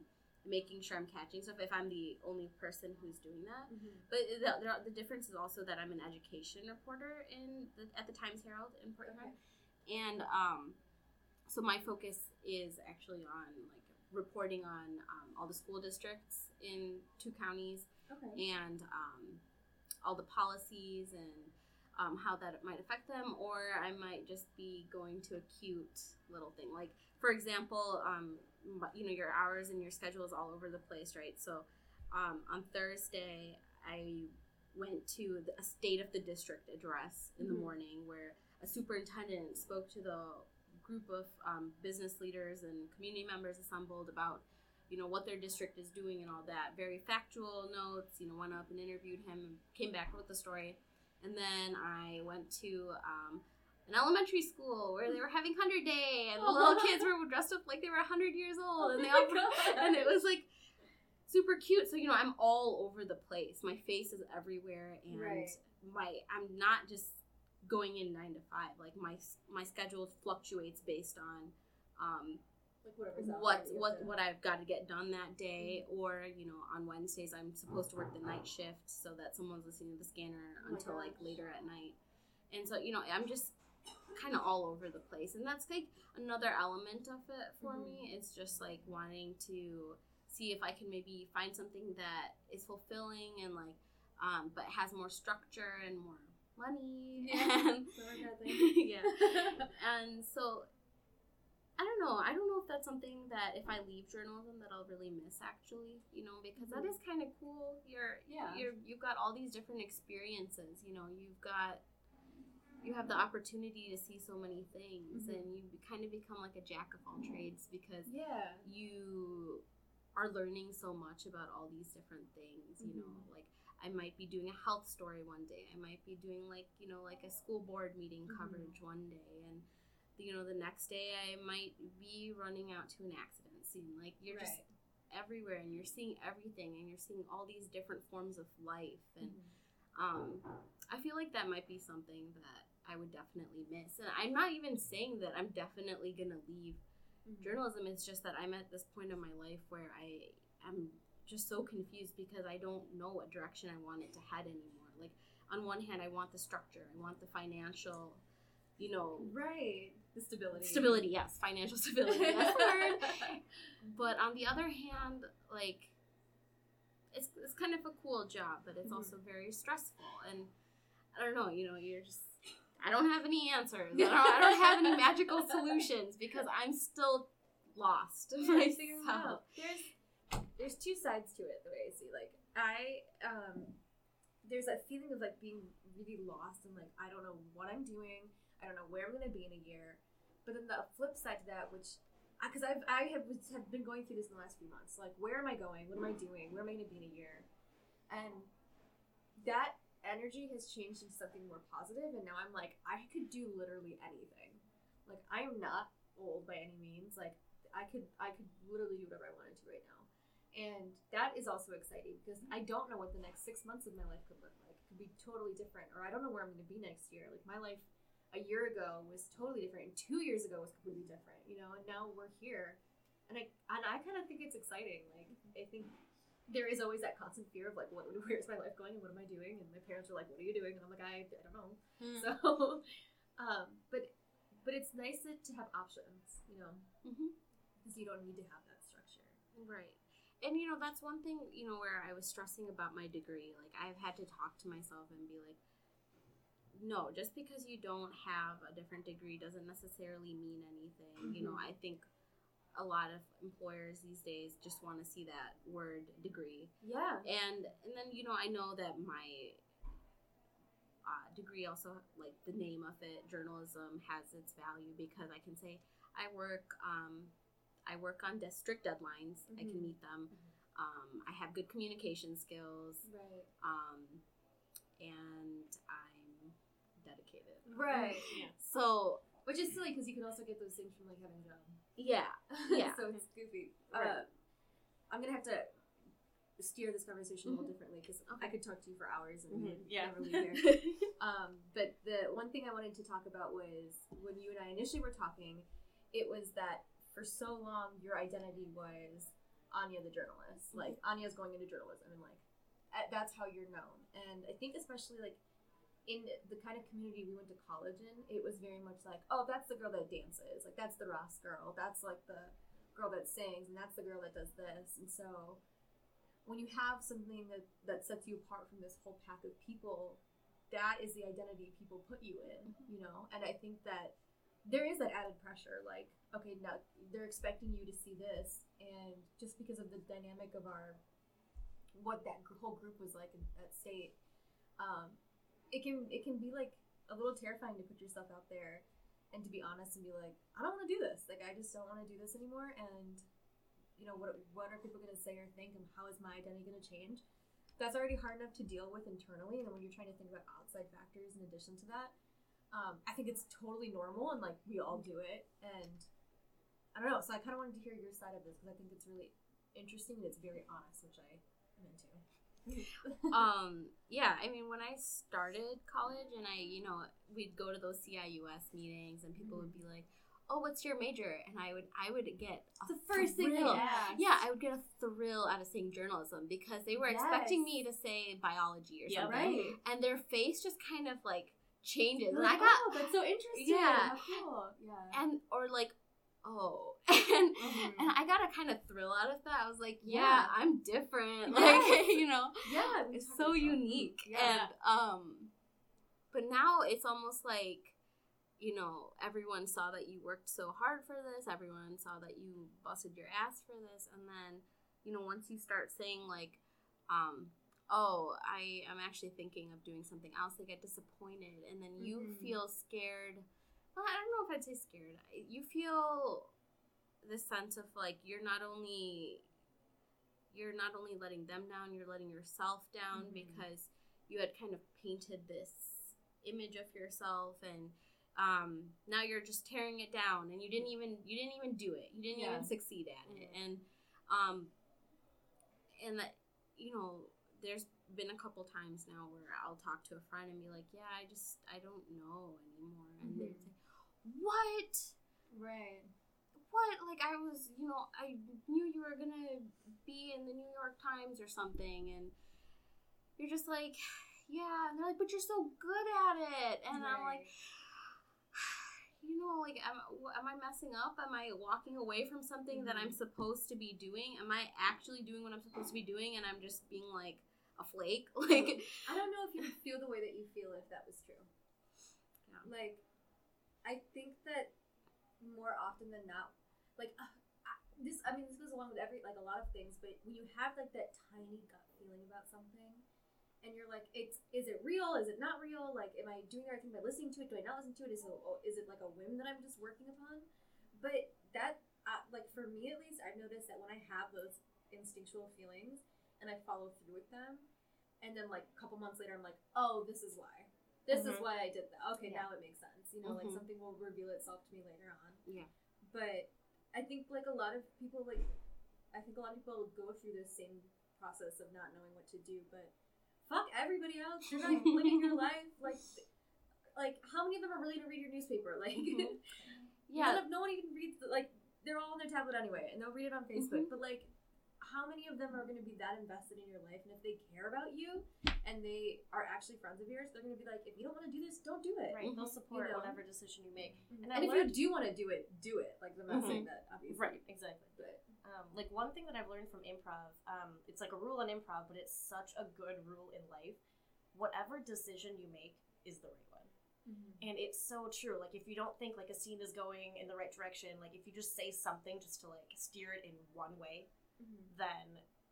making sure I'm catching stuff if I'm the only person who's doing that. Mm-hmm. But the, the difference is also that I'm an education reporter in the, at the Times Herald in Portland, okay. and um, so my focus is actually on like reporting on um, all the school districts in two counties, okay. and um, all the policies and. Um, how that might affect them, or I might just be going to a cute little thing. Like, for example, um, you know, your hours and your schedule is all over the place, right? So um, on Thursday, I went to the, a state of the district address in mm-hmm. the morning where a superintendent spoke to the group of um, business leaders and community members assembled about, you know, what their district is doing and all that. Very factual notes, you know, went up and interviewed him and came back with the story. And then I went to um, an elementary school where they were having one hundred Day, and the little kids were dressed up like they were one hundred years old, and they all, and it was like super cute. So you know, I'm all over the place. My face is everywhere, and right. my I'm not just going in nine to five. Like my my schedule fluctuates based on um, like what what what I've got to get done that day, or you know, on Wednesdays I'm supposed to work the night shift so that someone's listening to the scanner until oh like later at night, and so you know I'm just kind of all over the place, and that's like another element of it for mm-hmm. me. It's just like wanting to see if I can maybe find something that is fulfilling and like um, but has more structure and more money and yeah, and so. I don't know. I don't know if that's something that if I leave journalism that I'll really miss actually, you know, because that is kind of cool. You're, yeah. you're, you've got all these different experiences, you know, you've got, you have the opportunity to see so many things, mm-hmm. and you kind of become like a jack of all mm-hmm. trades because yeah. you are learning so much about all these different things, you mm-hmm. know, like I might be doing a health story one day, I might be doing like, you know, like a school board meeting coverage mm-hmm. one day, and you know, the next day I might be running out to an accident scene. Like you're right. just everywhere and you're seeing everything and you're seeing all these different forms of life. And mm-hmm. um, I feel like that might be something that I would definitely miss. And I'm not even saying that I'm definitely going to leave mm-hmm. journalism. It's just that I'm at this point in my life where I am just so confused because I don't know what direction I want it to head anymore. Like on one hand, I want the structure. I want the financial, you know, right, the stability stability yes financial stability that's word. But on the other hand, like it's it's kind of a cool job, but it's mm-hmm. also very stressful, and I don't know, you know, you're just I don't have any answers. I don't, I don't have any magical solutions because I'm still lost yes. myself. there's there's two sides to it the way I see, like I um there's that feeling of like being really lost and like I don't know what I'm doing, I don't know where I'm going to be in a year. But then the flip side to that, which, because I've, I have, have been going through this in the last few months. Like, where am I going? What am I doing? Where am I going to be in a year? And that energy has changed into something more positive. And now I'm like, I could do literally anything. Like, I'm not old by any means. Like, I could, I could literally do whatever I wanted to right now. And that is also exciting because I don't know what the next six months of my life could look like. It could be totally different. Or I don't know where I'm going to be next year. Like, my life a year ago was totally different, and two years ago was completely different, you know, and now we're here. And I and I kind of think it's exciting. Like, I think there is always that constant fear of, like, what, where's my life going and what am I doing? And my parents are like, what are you doing? And I'm like, I, I don't know. Mm. So, um, but but it's nice to have options, you know, because mm-hmm. you don't need to have that structure. Right. And, you know, that's one thing, you know, where I was stressing about my degree. Like, I've had to talk to myself and be like, no, just because you don't have a different degree doesn't necessarily mean anything. Mm-hmm. You know, I think a lot of employers these days just want to see that word degree. Yeah. And and then, you know, I know that my uh, degree also, like the name of it, journalism, has its value because I can say I work um, I work on strict deadlines. Mm-hmm. I can meet them. Mm-hmm. Um, I have good communication skills. Right. Um, and I'm dedicated. Right. Yeah. So, which is silly because you can also get those things from like having a job. Yeah. Yeah. So it's goofy. Right. Uh, I'm gonna have to steer this conversation mm-hmm. a little differently because okay. I could talk to you for hours and mm-hmm. yeah. never leave here. um, but the one thing I wanted to talk about was when you and I initially were talking, it was that for so long your identity was Anya the journalist. Mm-hmm. Like Anya's going into journalism, and like that's how you're known. And I think especially like in the kind of community we went to college in, it was very much like, oh, that's the girl that dances, like that's the Ross girl, that's like the girl that sings, and that's the girl that does this. And so when you have something that that sets you apart from this whole pack of people, that is the identity people put you in, you know. And I think that there is that added pressure, like, okay, now they're expecting you to see this. And just because of the dynamic of our what that whole group was like at State, um, it can it can be like a little terrifying to put yourself out there and to be honest and be like, I don't want to do this. Like, I just don't want to do this anymore. And, you know, what what are people going to say or think, and how is my identity going to change? That's already hard enough to deal with internally. And when you're trying to think about outside factors in addition to that, um, I think it's totally normal, and like we all do it. And I don't know. So I kind of wanted to hear your side of this because I think it's really interesting and it's very honest, which I into. um, yeah, I mean, when I started college and I, you know, we'd go to those C I U S meetings and people mm-hmm. would be like, oh, what's your major? And I would I would get a the first thrill. thing they asked. Yeah, I would get a thrill out of saying journalism because they were yes. expecting me to say biology or yeah, something. Right. And their face just kind of like changes. Like, and I got, oh, that's so interesting. Yeah. How cool. Yeah. And, or like, oh, and mm-hmm. and I got a kind of thrill out of that. I was like, yeah, yeah. I'm different. Yes. Like, you know, yeah, it's so unique. Yeah. And um, but now it's almost like, you know, everyone saw that you worked so hard for this. Everyone saw that you busted your ass for this. And then, you know, once you start saying like, um, oh, I am actually thinking of doing something else, they get disappointed, and then you mm-hmm. feel scared. Well, I don't know if I'd say scared. You feel this sense of, like, you're not only you're not only letting them down, you're letting yourself down mm-hmm. because you had kind of painted this image of yourself, and um, now you're just tearing it down, and you didn't even you didn't even do it. You didn't yeah. even succeed at mm-hmm. it, and um, and that, you know, there's been a couple times now where I'll talk to a friend and be like, yeah, I just, I don't know anymore. And mm-hmm. they're like, what? Right. What? Like, I was, you know, I knew you were going to be in the New York Times or something. And you're just like, yeah. And they're like, but you're so good at it. And right. I'm like, you know, like, am, am I messing up? Am I walking away from something mm-hmm. that I'm supposed to be doing? Am I actually doing what I'm supposed to be doing? And I'm just being like, a flake. Like, I don't know if you would feel the way that you feel if that was true. Yeah. Like, I think that more often than not, like, uh, this, I mean, this goes along with every, like, a lot of things, but when you have, like, that tiny gut feeling about something, and you're like, it's, is it real? Is it not real? Like, am I doing the right thing by listening to it? Do I not listen to it? Is it, is it like a whim that I'm just working upon? But that, uh, like, for me at least, I've noticed that when I have those instinctual feelings, and I follow through with them, and then, like, a couple months later, I'm like, oh, this is why. This mm-hmm. is why I did that. Okay, yeah. Now it makes sense. You know, mm-hmm. like, something will reveal itself to me later on. Yeah. But I think, like, a lot of people, like, I think a lot of people go through this same process of not knowing what to do, but fuck everybody else. You're not living your life. Like, like, how many of them are really going to read your newspaper? Like, mm-hmm. yeah. none of, no one even reads, the, like, they're all on their tablet anyway, and they'll read it on Facebook, mm-hmm. but, like, how many of them are going to be that invested in your life? And if they care about you and they are actually friends of yours, they're going to be like, if you don't want to do this, don't do it. Right. Mm-hmm. They'll support you know? whatever decision you make. Mm-hmm. And, and if learned... you do want to do it, do it. Like, I'm not mm-hmm. saying that, obviously. Right, exactly. But um, like, one thing that I've learned from improv, um, it's like a rule in improv, but it's such a good rule in life. Whatever decision you make is the right one. Mm-hmm. And it's so true. Like, if you don't think, like, a scene is going in the right direction, like, if you just say something just to, like, steer it in one way, mm-hmm. then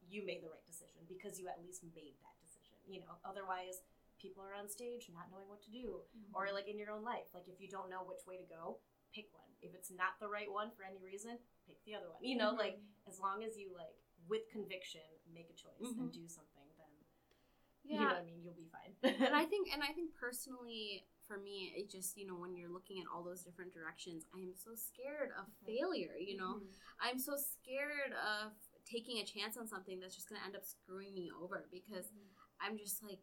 you made the right decision because you at least made that decision, you know? Otherwise, people are on stage not knowing what to do. Mm-hmm. Or, like, in your own life, like, if you don't know which way to go, pick one. If it's not the right one for any reason, pick the other one. You know, mm-hmm. like, as long as you, like, with conviction, make a choice mm-hmm. and do something, then, yeah. you know what I mean? You'll be fine. and I think, And I think personally, for me, it just, you know, when you're looking at all those different directions, I am so scared of okay. failure, you know? Mm-hmm. I'm so scared of taking a chance on something that's just going to end up screwing me over because mm-hmm. I'm just like,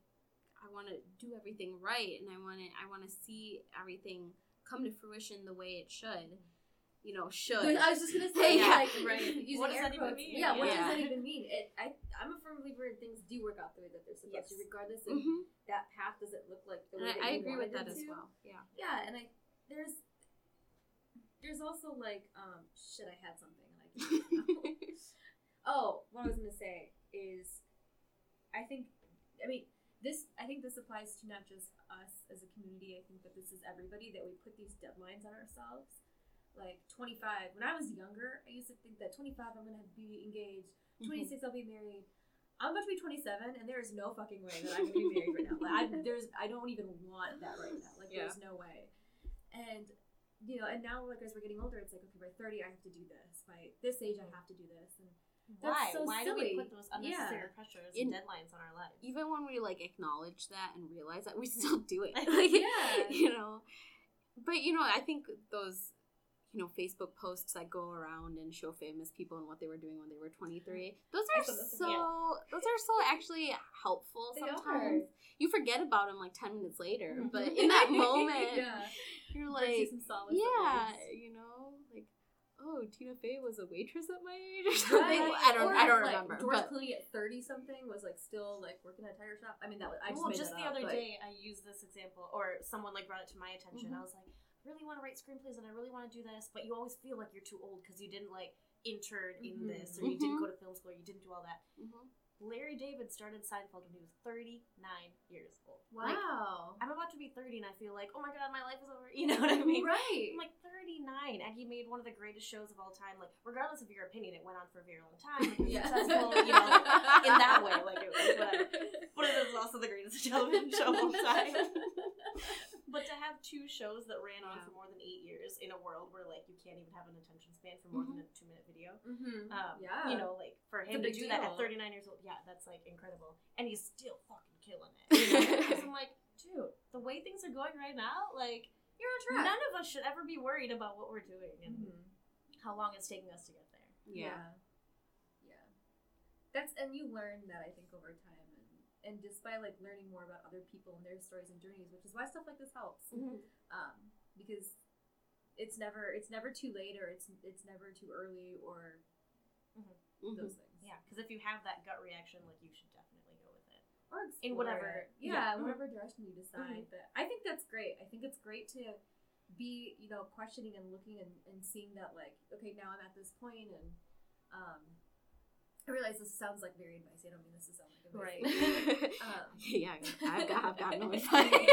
I want to do everything right and I want to I want to see everything come to fruition the way it should. You know, should. I was just going to say, yeah, like, right. what does that even mean? Yeah, yeah, what does that even mean? It, I, I'm a firm believer in things do work out the way that they're supposed yes. to, regardless of mm-hmm. that path doesn't look like the way and that I, you I agree with that as to. Well. Yeah. Yeah, and I there's there's also like, um, shit, I had something and I can't remember. Oh, what I was going to say is, I think, I mean, this, I think this applies to not just us as a community. I think that this is everybody, that we put these deadlines on ourselves. Like, twenty-five, when I was younger, I used to think that twenty-five, I'm going to be engaged. twenty-six, mm-hmm. I'll be married. I'm about to be twenty-seven, and there is no fucking way that I'm going to be married right now. Like, I, there's, I don't even want that right now. Like, yeah. there's no way. And, you know, and now, like, as we're getting older, it's like, okay, by thirty, I have to do this. By this age, I have to do this. And That's Why? So Why silly. do we put those unnecessary yeah. pressures and it, deadlines on our lives? Even when we, like, acknowledge that and realize that, we still do it. Like, yeah. You know. But, you know, I think those, you know, Facebook posts that go around and show famous people and what they were doing when they were twenty-three. Those are so, yeah. those are so actually helpful they sometimes. Are. You forget about them, like, ten minutes later. Mm-hmm. But in that moment, yeah. you're like, you some solid yeah, stories. You know, like, oh, Tina Fey was a waitress at my age or something. Right. I don't, or, I don't like, remember. George but... Clooney at thirty something was like still like working at a tire shop. I mean, that was I just well, made just that the up, other but... day I used this example, or someone like brought it to my attention. Mm-hmm. I was like, I really want to write screenplays and I really want to do this, but you always feel like you're too old because you didn't like intern in mm-hmm. this, or you mm-hmm. didn't go to film school, or you didn't do all that. Mm-hmm. Larry David started Seinfeld when he was thirty-nine years old. Wow. Like, I'm about to be thirty and I feel like, oh my god, my life is over. You know what I mean? Right. I'm like thirty-nine and he made one of the greatest shows of all time. Like, regardless of your opinion, it went on for a very long time. Like, it was yeah. successful, you know, like, in that way. Like, it was whatever. But it was also the greatest television show of all time. But to have two shows that ran on yeah. for more than eight years in a world where, like, you can't even have an attention span for more mm-hmm. than a two-minute video. Mm-hmm. Um, yeah. You know, like, for him to do deal. That at thirty-nine years old, yeah, that's, like, incredible. And he's still fucking killing it. Because I'm like, dude, the way things are going right now, like, you're on track. None of us should ever be worried about what we're doing and mm-hmm. how long it's taking us to get there. Yeah. Yeah. yeah. That's, and you learn that, I think, over time. And just by, like, learning more about other people and their stories and journeys, which is why stuff like this helps. Mm-hmm. Um, because it's never it's never too late or it's it's never too early or mm-hmm. those mm-hmm. things. Yeah, because if you have that gut reaction, like, you should definitely go with it. Or explore in whatever, yeah, yeah. Mm-hmm. whatever direction you decide. Mm-hmm. But I think that's great. I think it's great to be, you know, questioning and looking and, and seeing that, like, okay, now I'm at this point and... Um, I realize this sounds like very advice. I don't mean this to sound like advice. Right. um, yeah, I've got, I've got no advice.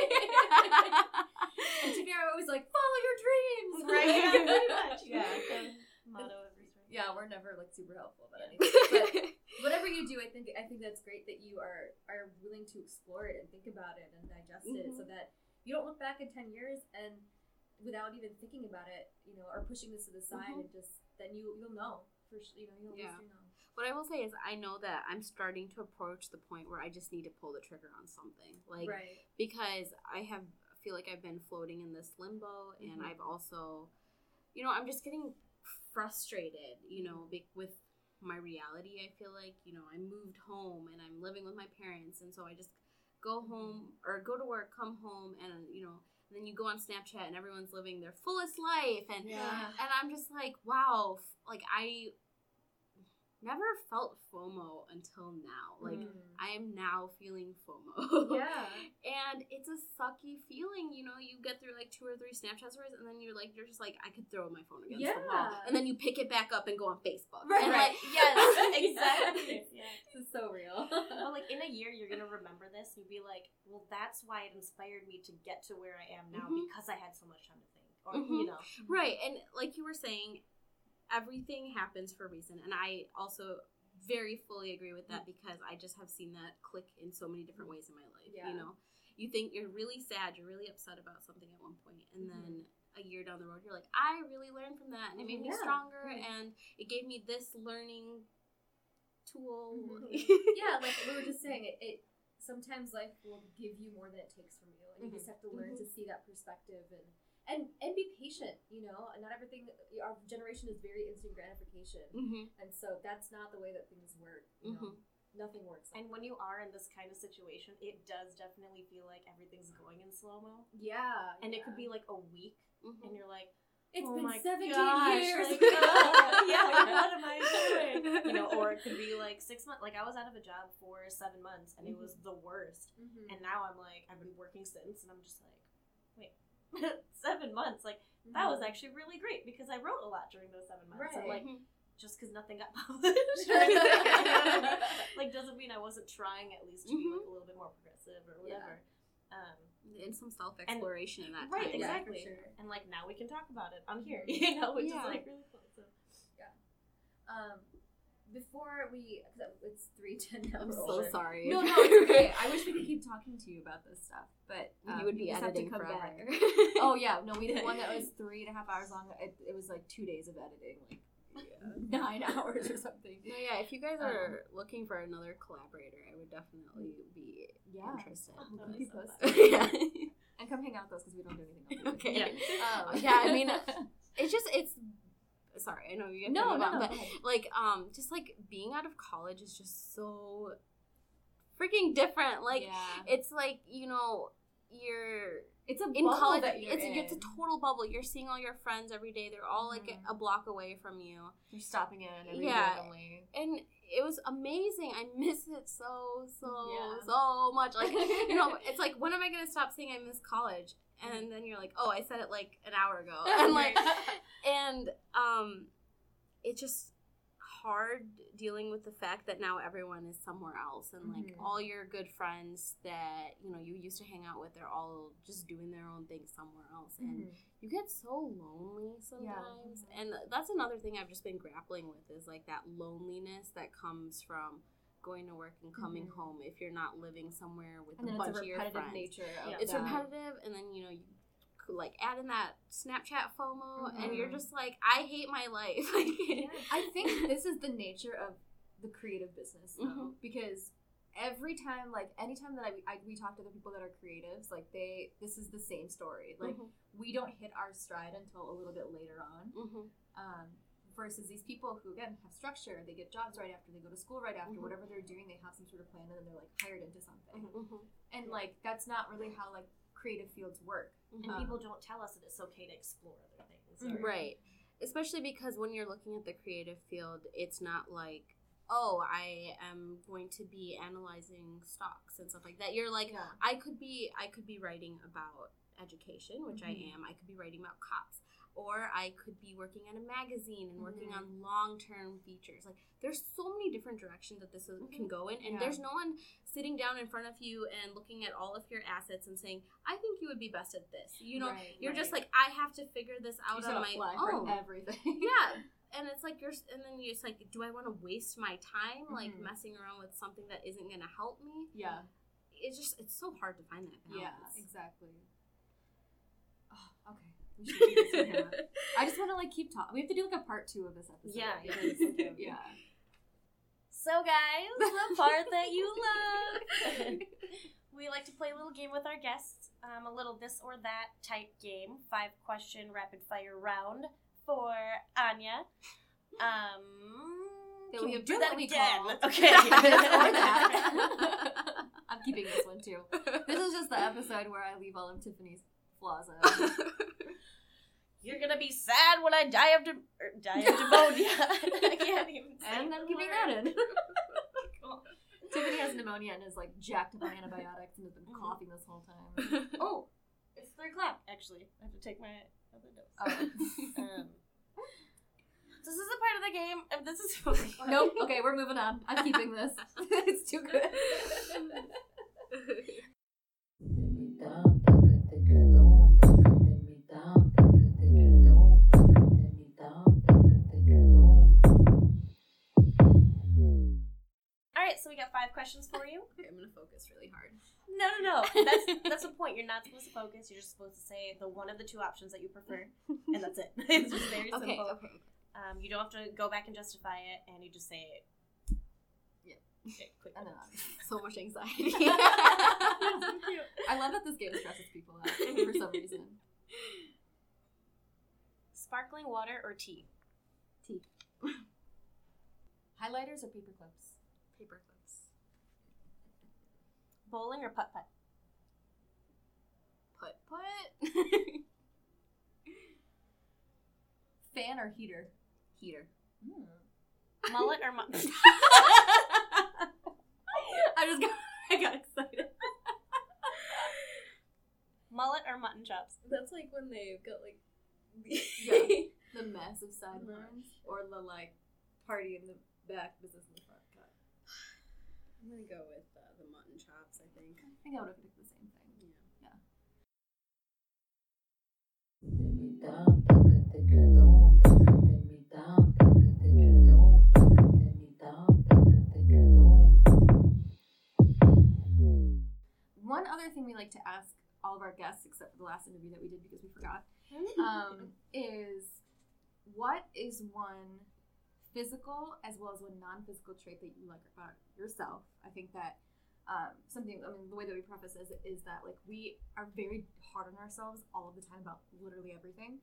And to me, I'm always like, follow your dreams. Right. Yeah, pretty much. Yeah. yeah. Motto of research. Yeah, we're never, like, super helpful about anything. But whatever you do, I think I think that's great that you are, are willing to explore it and think about it and digest mm-hmm. it so that you don't look back in ten years and without even thinking about it, you know, or pushing this to the side mm-hmm. and just, then you, you'll know. For, you know, you'll yeah. know. What I will say is I know that I'm starting to approach the point where I just need to pull the trigger on something. Like, right. Because I have feel like I've been floating in this limbo, and mm-hmm. I've also, you know, I'm just getting frustrated, you know, be- with my reality. I feel like, you know, I moved home, and I'm living with my parents, and so I just go home, or go to work, come home, and, you know, and then you go on Snapchat, and everyone's living their fullest life, and yeah. and I'm just like, wow, like, I... never felt FOMO until now. Like, mm. I am now feeling FOMO. Yeah. And it's a sucky feeling, you know, you get through, like, two or three Snapchat stories, and then you're, like, you're just like, I could throw my phone against yeah. the wall. And then you pick it back up and go on Facebook. Right. And right. Like, yes, exactly. Yeah. This is so real. Well, like, in a year, you're going to remember this, and you'll be like, well, that's why it inspired me to get to where I am now, mm-hmm. because I had so much time to think. Or, mm-hmm. you know. Right. And, like you were saying, everything happens for a reason, and I also very fully agree with that because I just have seen that click in so many different ways in my life, yeah. you know? You think you're really sad, you're really upset about something at one point, and mm-hmm. then a year down the road, you're like, I really learned from that, and it made me yeah. stronger, right. and it gave me this learning tool. Mm-hmm. Yeah, like we were just saying, it, it sometimes life will give you more than it takes from you, and mm-hmm. you just have to learn mm-hmm. to see that perspective, and And and be patient, you know. Not everything. Our generation is very instant gratification, mm-hmm. and so that's not the way that things work. You mm-hmm. know, nothing works. And when you are in this kind of situation, it does definitely feel like everything's going in slow mo. Yeah, and yeah. it could be like a week, mm-hmm. and you're like, it's oh been my seventeen gosh, years. Like, oh, yeah, like, what am I doing? You know, or it could be like six months. Like I was out of a job for seven months, and mm-hmm. it was the worst. Mm-hmm. And now I'm like, I've been working since, and I'm just like, wait. Seven months, like, that was actually really great because I wrote a lot during those seven months. Right. And, like, just because nothing got published, like, doesn't mean I wasn't trying at least to be like, a little bit more progressive or whatever. Yeah. Um, and some self-exploration and, in that right, time. Exactly. Yeah, for sure. And, like, now we can talk about it on here, you know, which yeah. is, like, really cool. So, yeah. Um, before we, because it's three ten now. I'm so older. Sorry. No, no, it's okay. I wish we could keep talking to you about this stuff, but um, you would be editing forever. Back. Oh yeah, no, we did one that was three and a half hours long. It, it was like two days of editing, like yeah. nine hours or something. No, yeah. If you guys are um, looking for another collaborator, I would definitely be yeah. interested. Oh, no, be yeah. And come hang out with us because we don't do anything else. Okay. Yeah. Um, yeah. I mean, it's just it's. Sorry, I know you get to move on, but like, um, just like being out of college is just so freaking different. Like, yeah. it's like, you know, you're it's a in college, that you're it's, in. It's a total bubble. You're seeing all your friends every day, they're all like mm-hmm. a, a block away from you. You're stopping in every yeah. day, and it was amazing. I miss it so, so, yeah. so much. Like, you know, it's like, when am I gonna stop saying I miss college? And then you're like, oh, I said it like an hour ago. And like, and um, it just, hard dealing with the fact that now everyone is somewhere else, and like mm-hmm. all your good friends that, you know, you used to hang out with, they're all just doing their own thing somewhere else, mm-hmm. and you get so lonely sometimes. Yeah. And that's another thing I've just been grappling with, is like that loneliness that comes from going to work and coming mm-hmm. home if you're not living somewhere with and a bunch of your friends. It's repetitive nature. It's repetitive, and then, you know, you like add in that Snapchat FOMO, mm-hmm. and you're just like, I hate my life. Yeah. I think this is the nature of the creative business, though, mm-hmm. because every time, like, anytime that I, I we talk to the people that are creatives, like, they, this is the same story. Like, mm-hmm. we don't hit our stride until a little bit later on, mm-hmm. um, versus these people who, again, have structure. They get jobs right after, they go to school right after, mm-hmm. whatever they're doing, they have some sort of plan, and then they're, like, hired into something. Mm-hmm. And, like, that's not really how, like, creative fields work. And um, people don't tell us that it's okay to explore other things. Or, right. Especially because when you're looking at the creative field, it's not like, oh, I am going to be analyzing stocks and stuff like that. You're like, yeah. I could be I could be writing about education, which mm-hmm. I am. I could be writing about cops. Or I could be working at a magazine and working mm-hmm. on long-term features. Like, there's so many different directions that this mm-hmm. can go in. And yeah. there's no one sitting down in front of you and looking at all of your assets and saying, I think you would be best at this. You know, right, you're right. just like, I have to figure this out you on my own. For everything. Yeah. And it's like, you're, and then you're just like, do I want to waste my time, mm-hmm. like, messing around with something that isn't going to help me? Yeah. It's just, it's so hard to find that balance. Yeah, exactly. Oh, okay. We should do this again. I just want to, like, keep talking. We have to do, like, a part two of this episode. Yeah. Because, yeah. So, guys, the part that you love. We like to play a little game with our guests, um, a little this or that type game, five-question rapid-fire round for Anya. Um, that we have do that again. Okay. That. I'm keeping this one, too. This is just the episode where I leave all of Tiffany's flaws out. You're going to be sad when I die of, de- er, die of pneumonia. I can't even say And I'm giving that in. Tiffany has pneumonia and is, like, jacked up on antibiotics and has been mm-hmm. coughing this whole time. Oh, it's three o'clock, actually. I have to take my other dose. Oh. um, this is a part of the game. Um, this is really Nope. Okay, we're moving on. I'm keeping this. It's too good. So we got five questions for you. Okay, I'm going to focus really hard. No, no, no. That's that's the point. You're not supposed to focus. You're just supposed to say the one of the two options that you prefer, and that's it. It's just very simple. Okay, okay. Um, you don't have to go back and justify it, and you just say it. Yeah. Okay, quick. I know. So much anxiety. So cute. I love that this game stresses people out for some reason. Sparkling water or tea? Tea. Highlighters or paper clips? Paper clips. Bowling or putt-putt? Putt-putt. Fan or heater? Heater. Mm. Mullet or mullet? I just got, I got excited. Mullet or mutton chops? That's like when they've got like yeah, the massive sideburns mm-hmm. or the like party in the back business in the front. I'm going to go with uh, the mutton chops, I think. I think I would have picked the same thing. Yeah. Yeah. One other thing we like to ask all of our guests, except for the last interview that we did because we forgot, um, is what is one physical as well as one non-physical trait that you like about yourself? I think that um, something, I mean, the way that we preface this is that, like, we are very hard on ourselves all of the time about literally everything.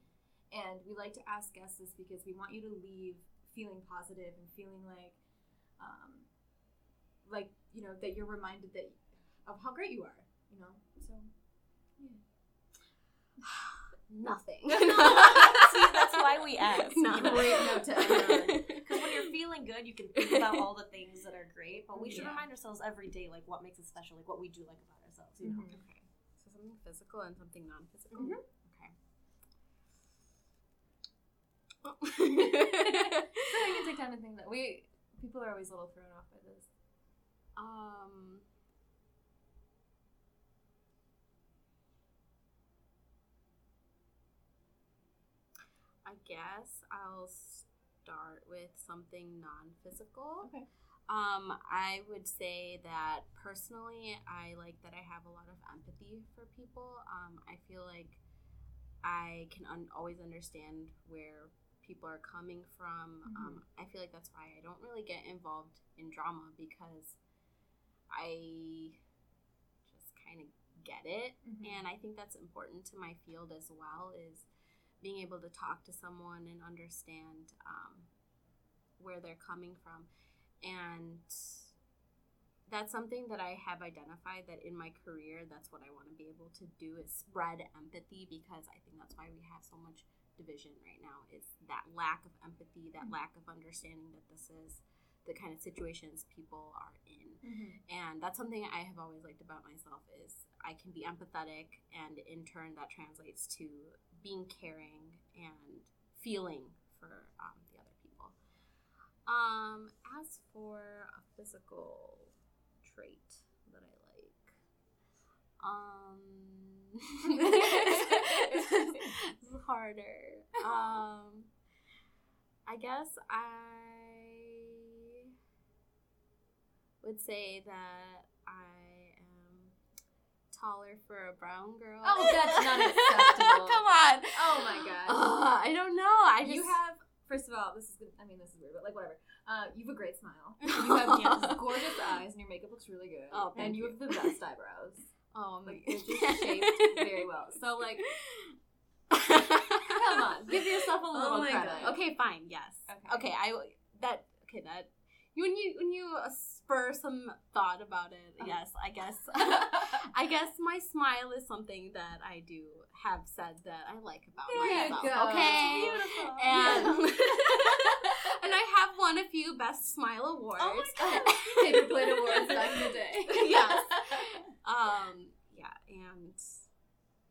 And we like to ask guests this because we want you to leave feeling positive and feeling like, um, like, you know, that you're reminded that of how great you are, you know? So, yeah. Nothing. See, that's why we ask. No. Give a great note to everyone. Because when you're feeling good, you can think about all the things that are great. But we yeah. should remind ourselves every day, like, what makes us special, like, what we do like about ourselves, you know? Mm-hmm. Okay. So something physical and something non-physical? Mm-hmm. Okay. Oh. So I can take kind of thing that we people are always a little thrown off by this. Um, I guess I'll start with something non-physical. Okay. Um, I would say that personally, I like that I have a lot of empathy for people. Um, I feel like I can un- always understand where people are coming from. Mm-hmm. Um, I feel like that's why I don't really get involved in drama, because I just kind of get it. Mm-hmm. And I think that's important to my field as well, is being able to talk to someone and understand um, where they're coming from. And that's something that I have identified, that in my career, that's what I want to be able to do, is spread empathy, because I think that's why we have so much division right now, is that lack of empathy, that mm-hmm. lack of understanding that this is the kind of situations people are in. Mm-hmm. And that's something I have always liked about myself, is I can be empathetic, and in turn that translates to being caring and feeling for um, the other people. Um, as for a physical trait that I like, um, it's harder. Um, I guess I would say that I am taller for a brown girl. Oh, that's not acceptable. Come on. Oh my god. Uh, I don't know. I you just have. First of all, this is, I mean, this is weird, but, like, whatever. Uh, you have a great smile. You have yeah, gorgeous eyes, and your makeup looks really good. Oh, thank And you, you have the best eyebrows. Um, like, it's just shaped very well. So, like, come on. Give yourself a little oh my credit. God. Okay, fine, yes. Okay. okay, I, that, okay, that, when you, when you spur some thought about it, oh. yes, I guess, I guess my smile is something that I do have said that I like about there myself, okay? It's beautiful. And, and I have won a few Best Smile Awards. Oh my God. Paper Plate Awards back in the day. Yes. Um, yeah, and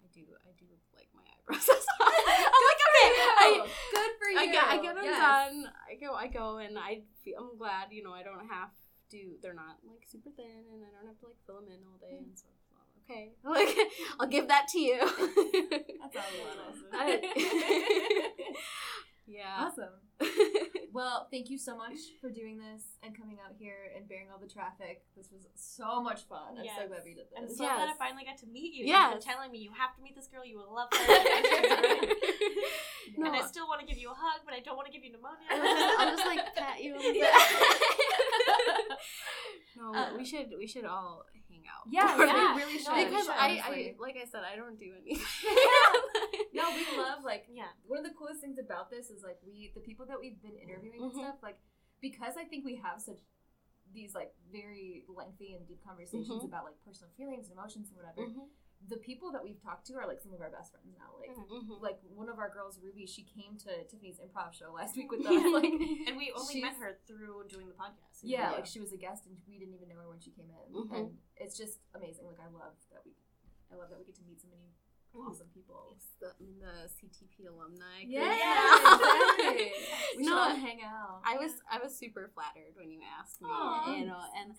I do, I do like my eyebrows. I'm like, okay, I, good for you. I get, I get them yes. done. I go, I go, and I feel, I'm glad, you know, I don't have to, they're not, like, super thin, and I don't have to, like, fill them in all day, and so, well, okay, like, I'll give that to you. That's all we want, awesome. I, yeah. Awesome. Well, thank you so much for doing this and coming out here and bearing all the traffic. This was so much fun. I'm yes. so glad we did this. I'm so yes. glad I finally got to meet you. Yeah, you're telling me you have to meet this girl. You will love her. No. And I still want to give you a hug, but I don't want to give you pneumonia. I'll just like pat you. Yeah. No, um, we should we should all hang out. Yeah, yeah. We really should. No, because should, I, I, like I said, I don't do anything. Yeah. No, we love like yeah. One of the coolest things about this is like we the people that we've been interviewing. Mm-hmm. And stuff like because I think we have such these like very lengthy and deep conversations mm-hmm. about like personal feelings and emotions and whatever. Mm-hmm. The people that we've talked to are like some of our best friends now. Like mm-hmm. like one of our girls, Ruby, she came to Tiffany's improv show last week with us. Like, and we only met her through doing the podcast. Yeah, yeah, like she was a guest and we didn't even know her when she came in. Mm-hmm. And it's just amazing. Like I love that we, I love that we get to meet so many. Awesome people. It's the, the C T P alumni. Yeah, yeah, exactly. We no, should all hang out. I was I was super flattered when you asked me. Aww, you know, and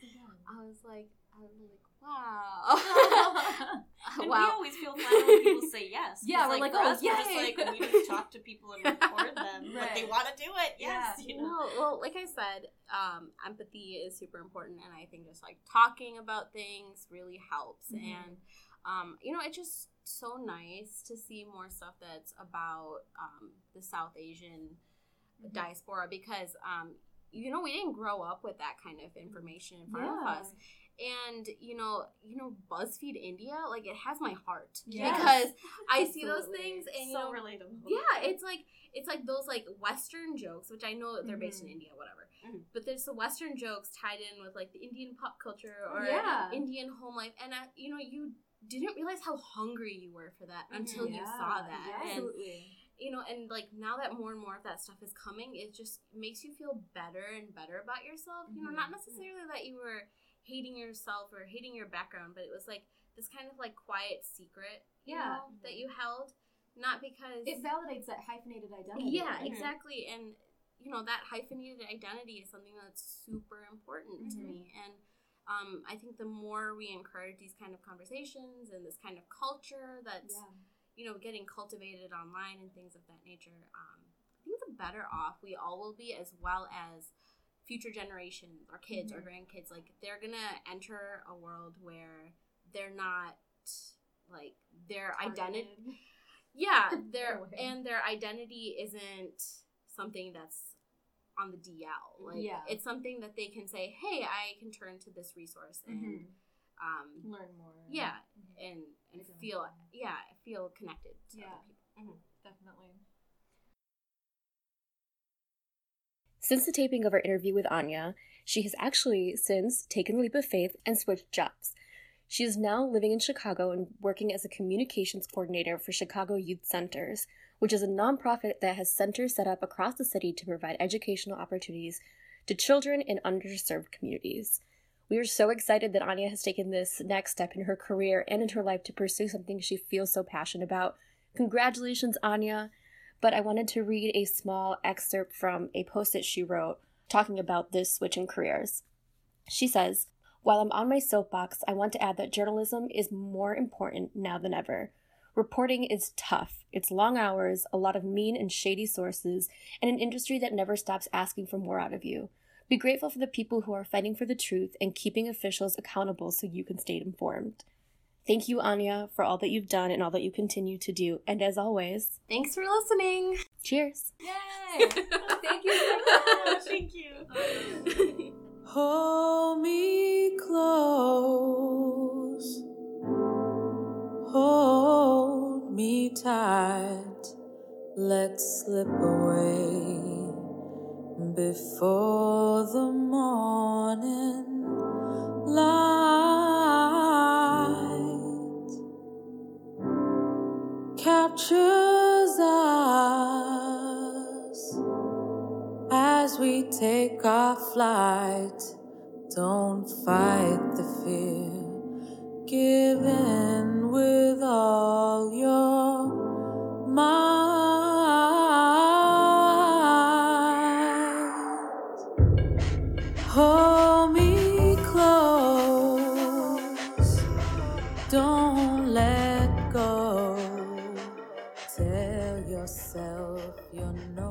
I was like, I was like, wow. And wow. We always feel flattered when people say yes. Yeah, we're like, like oh, us, yeah. We're just like, we just talk to people and record them, right. But they want to do it. Yes, yeah. You know. No, well, like I said, um, empathy is super important, and I think just like talking about things really helps, mm-hmm. and um, you know, it just. So nice to see more stuff that's about um, the South Asian mm-hmm. diaspora, because um, you know we didn't grow up with that kind of information in front yeah. of us, and you know you know BuzzFeed India, like it has my heart yes. because I see those things and you so know, relatable. Yeah, it's like it's like those like Western jokes, which I know that they're mm-hmm. based in India, whatever. Mm-hmm. But there's the Western jokes tied in with like the Indian pop culture or yeah. Indian home life, and I, you know you. didn't realize how hungry you were for that until yeah, you saw that. Yeah, and, absolutely. You know, and like now that more and more of that stuff is coming, it just makes you feel better and better about yourself. Mm-hmm. You know, not necessarily that you were hating yourself or hating your background, but it was like this kind of like quiet secret, you yeah. know, mm-hmm. that you held. Not because... It validates that hyphenated identity. Yeah, mm-hmm. exactly. And you know, that hyphenated identity is something that's super important mm-hmm. to me. And um, I think the more we encourage these kind of conversations and this kind of culture that's, yeah. you know, getting cultivated online and things of that nature, um, I think the better off we all will be, as well as future generations, our kids, mm-hmm. our grandkids. Like, they're going to enter a world where they're not, like, their identity. Yeah, their and their identity isn't something that's on the D L. Like, yeah. it's something that they can say, hey, I can turn to this resource and mm-hmm. um, learn more. Yeah, mm-hmm. and, and feel learn. yeah feel connected to yeah. other people. Mm-hmm. Definitely. Since the taping of our interview with Anya, she has actually since taken the leap of faith and switched jobs. She is now living in Chicago and working as a communications coordinator for Chicago Youth Centers, which is a nonprofit that has centers set up across the city to provide educational opportunities to children in underserved communities. We are so excited that Anya has taken this next step in her career and in her life to pursue something she feels so passionate about. Congratulations, Anya! But I wanted to read a small excerpt from a post that she wrote talking about this switch in careers. She says, "While I'm on my soapbox, I want to add that journalism is more important now than ever. Reporting is tough. It's long hours, a lot of mean and shady sources, and an industry that never stops asking for more out of you. Be grateful for the people who are fighting for the truth and keeping officials accountable so you can stay informed." Thank you, Anya, for all that you've done and all that you continue to do. And as always, thanks for listening. Cheers. Yay. Oh, thank you so much. Thank you. Oh. Hold me close, hold me tight, let's slip away before the morning light captures us as we take our flight. Don't fight the fear, give in with all your might. Hold me close, don't let go, tell yourself you're no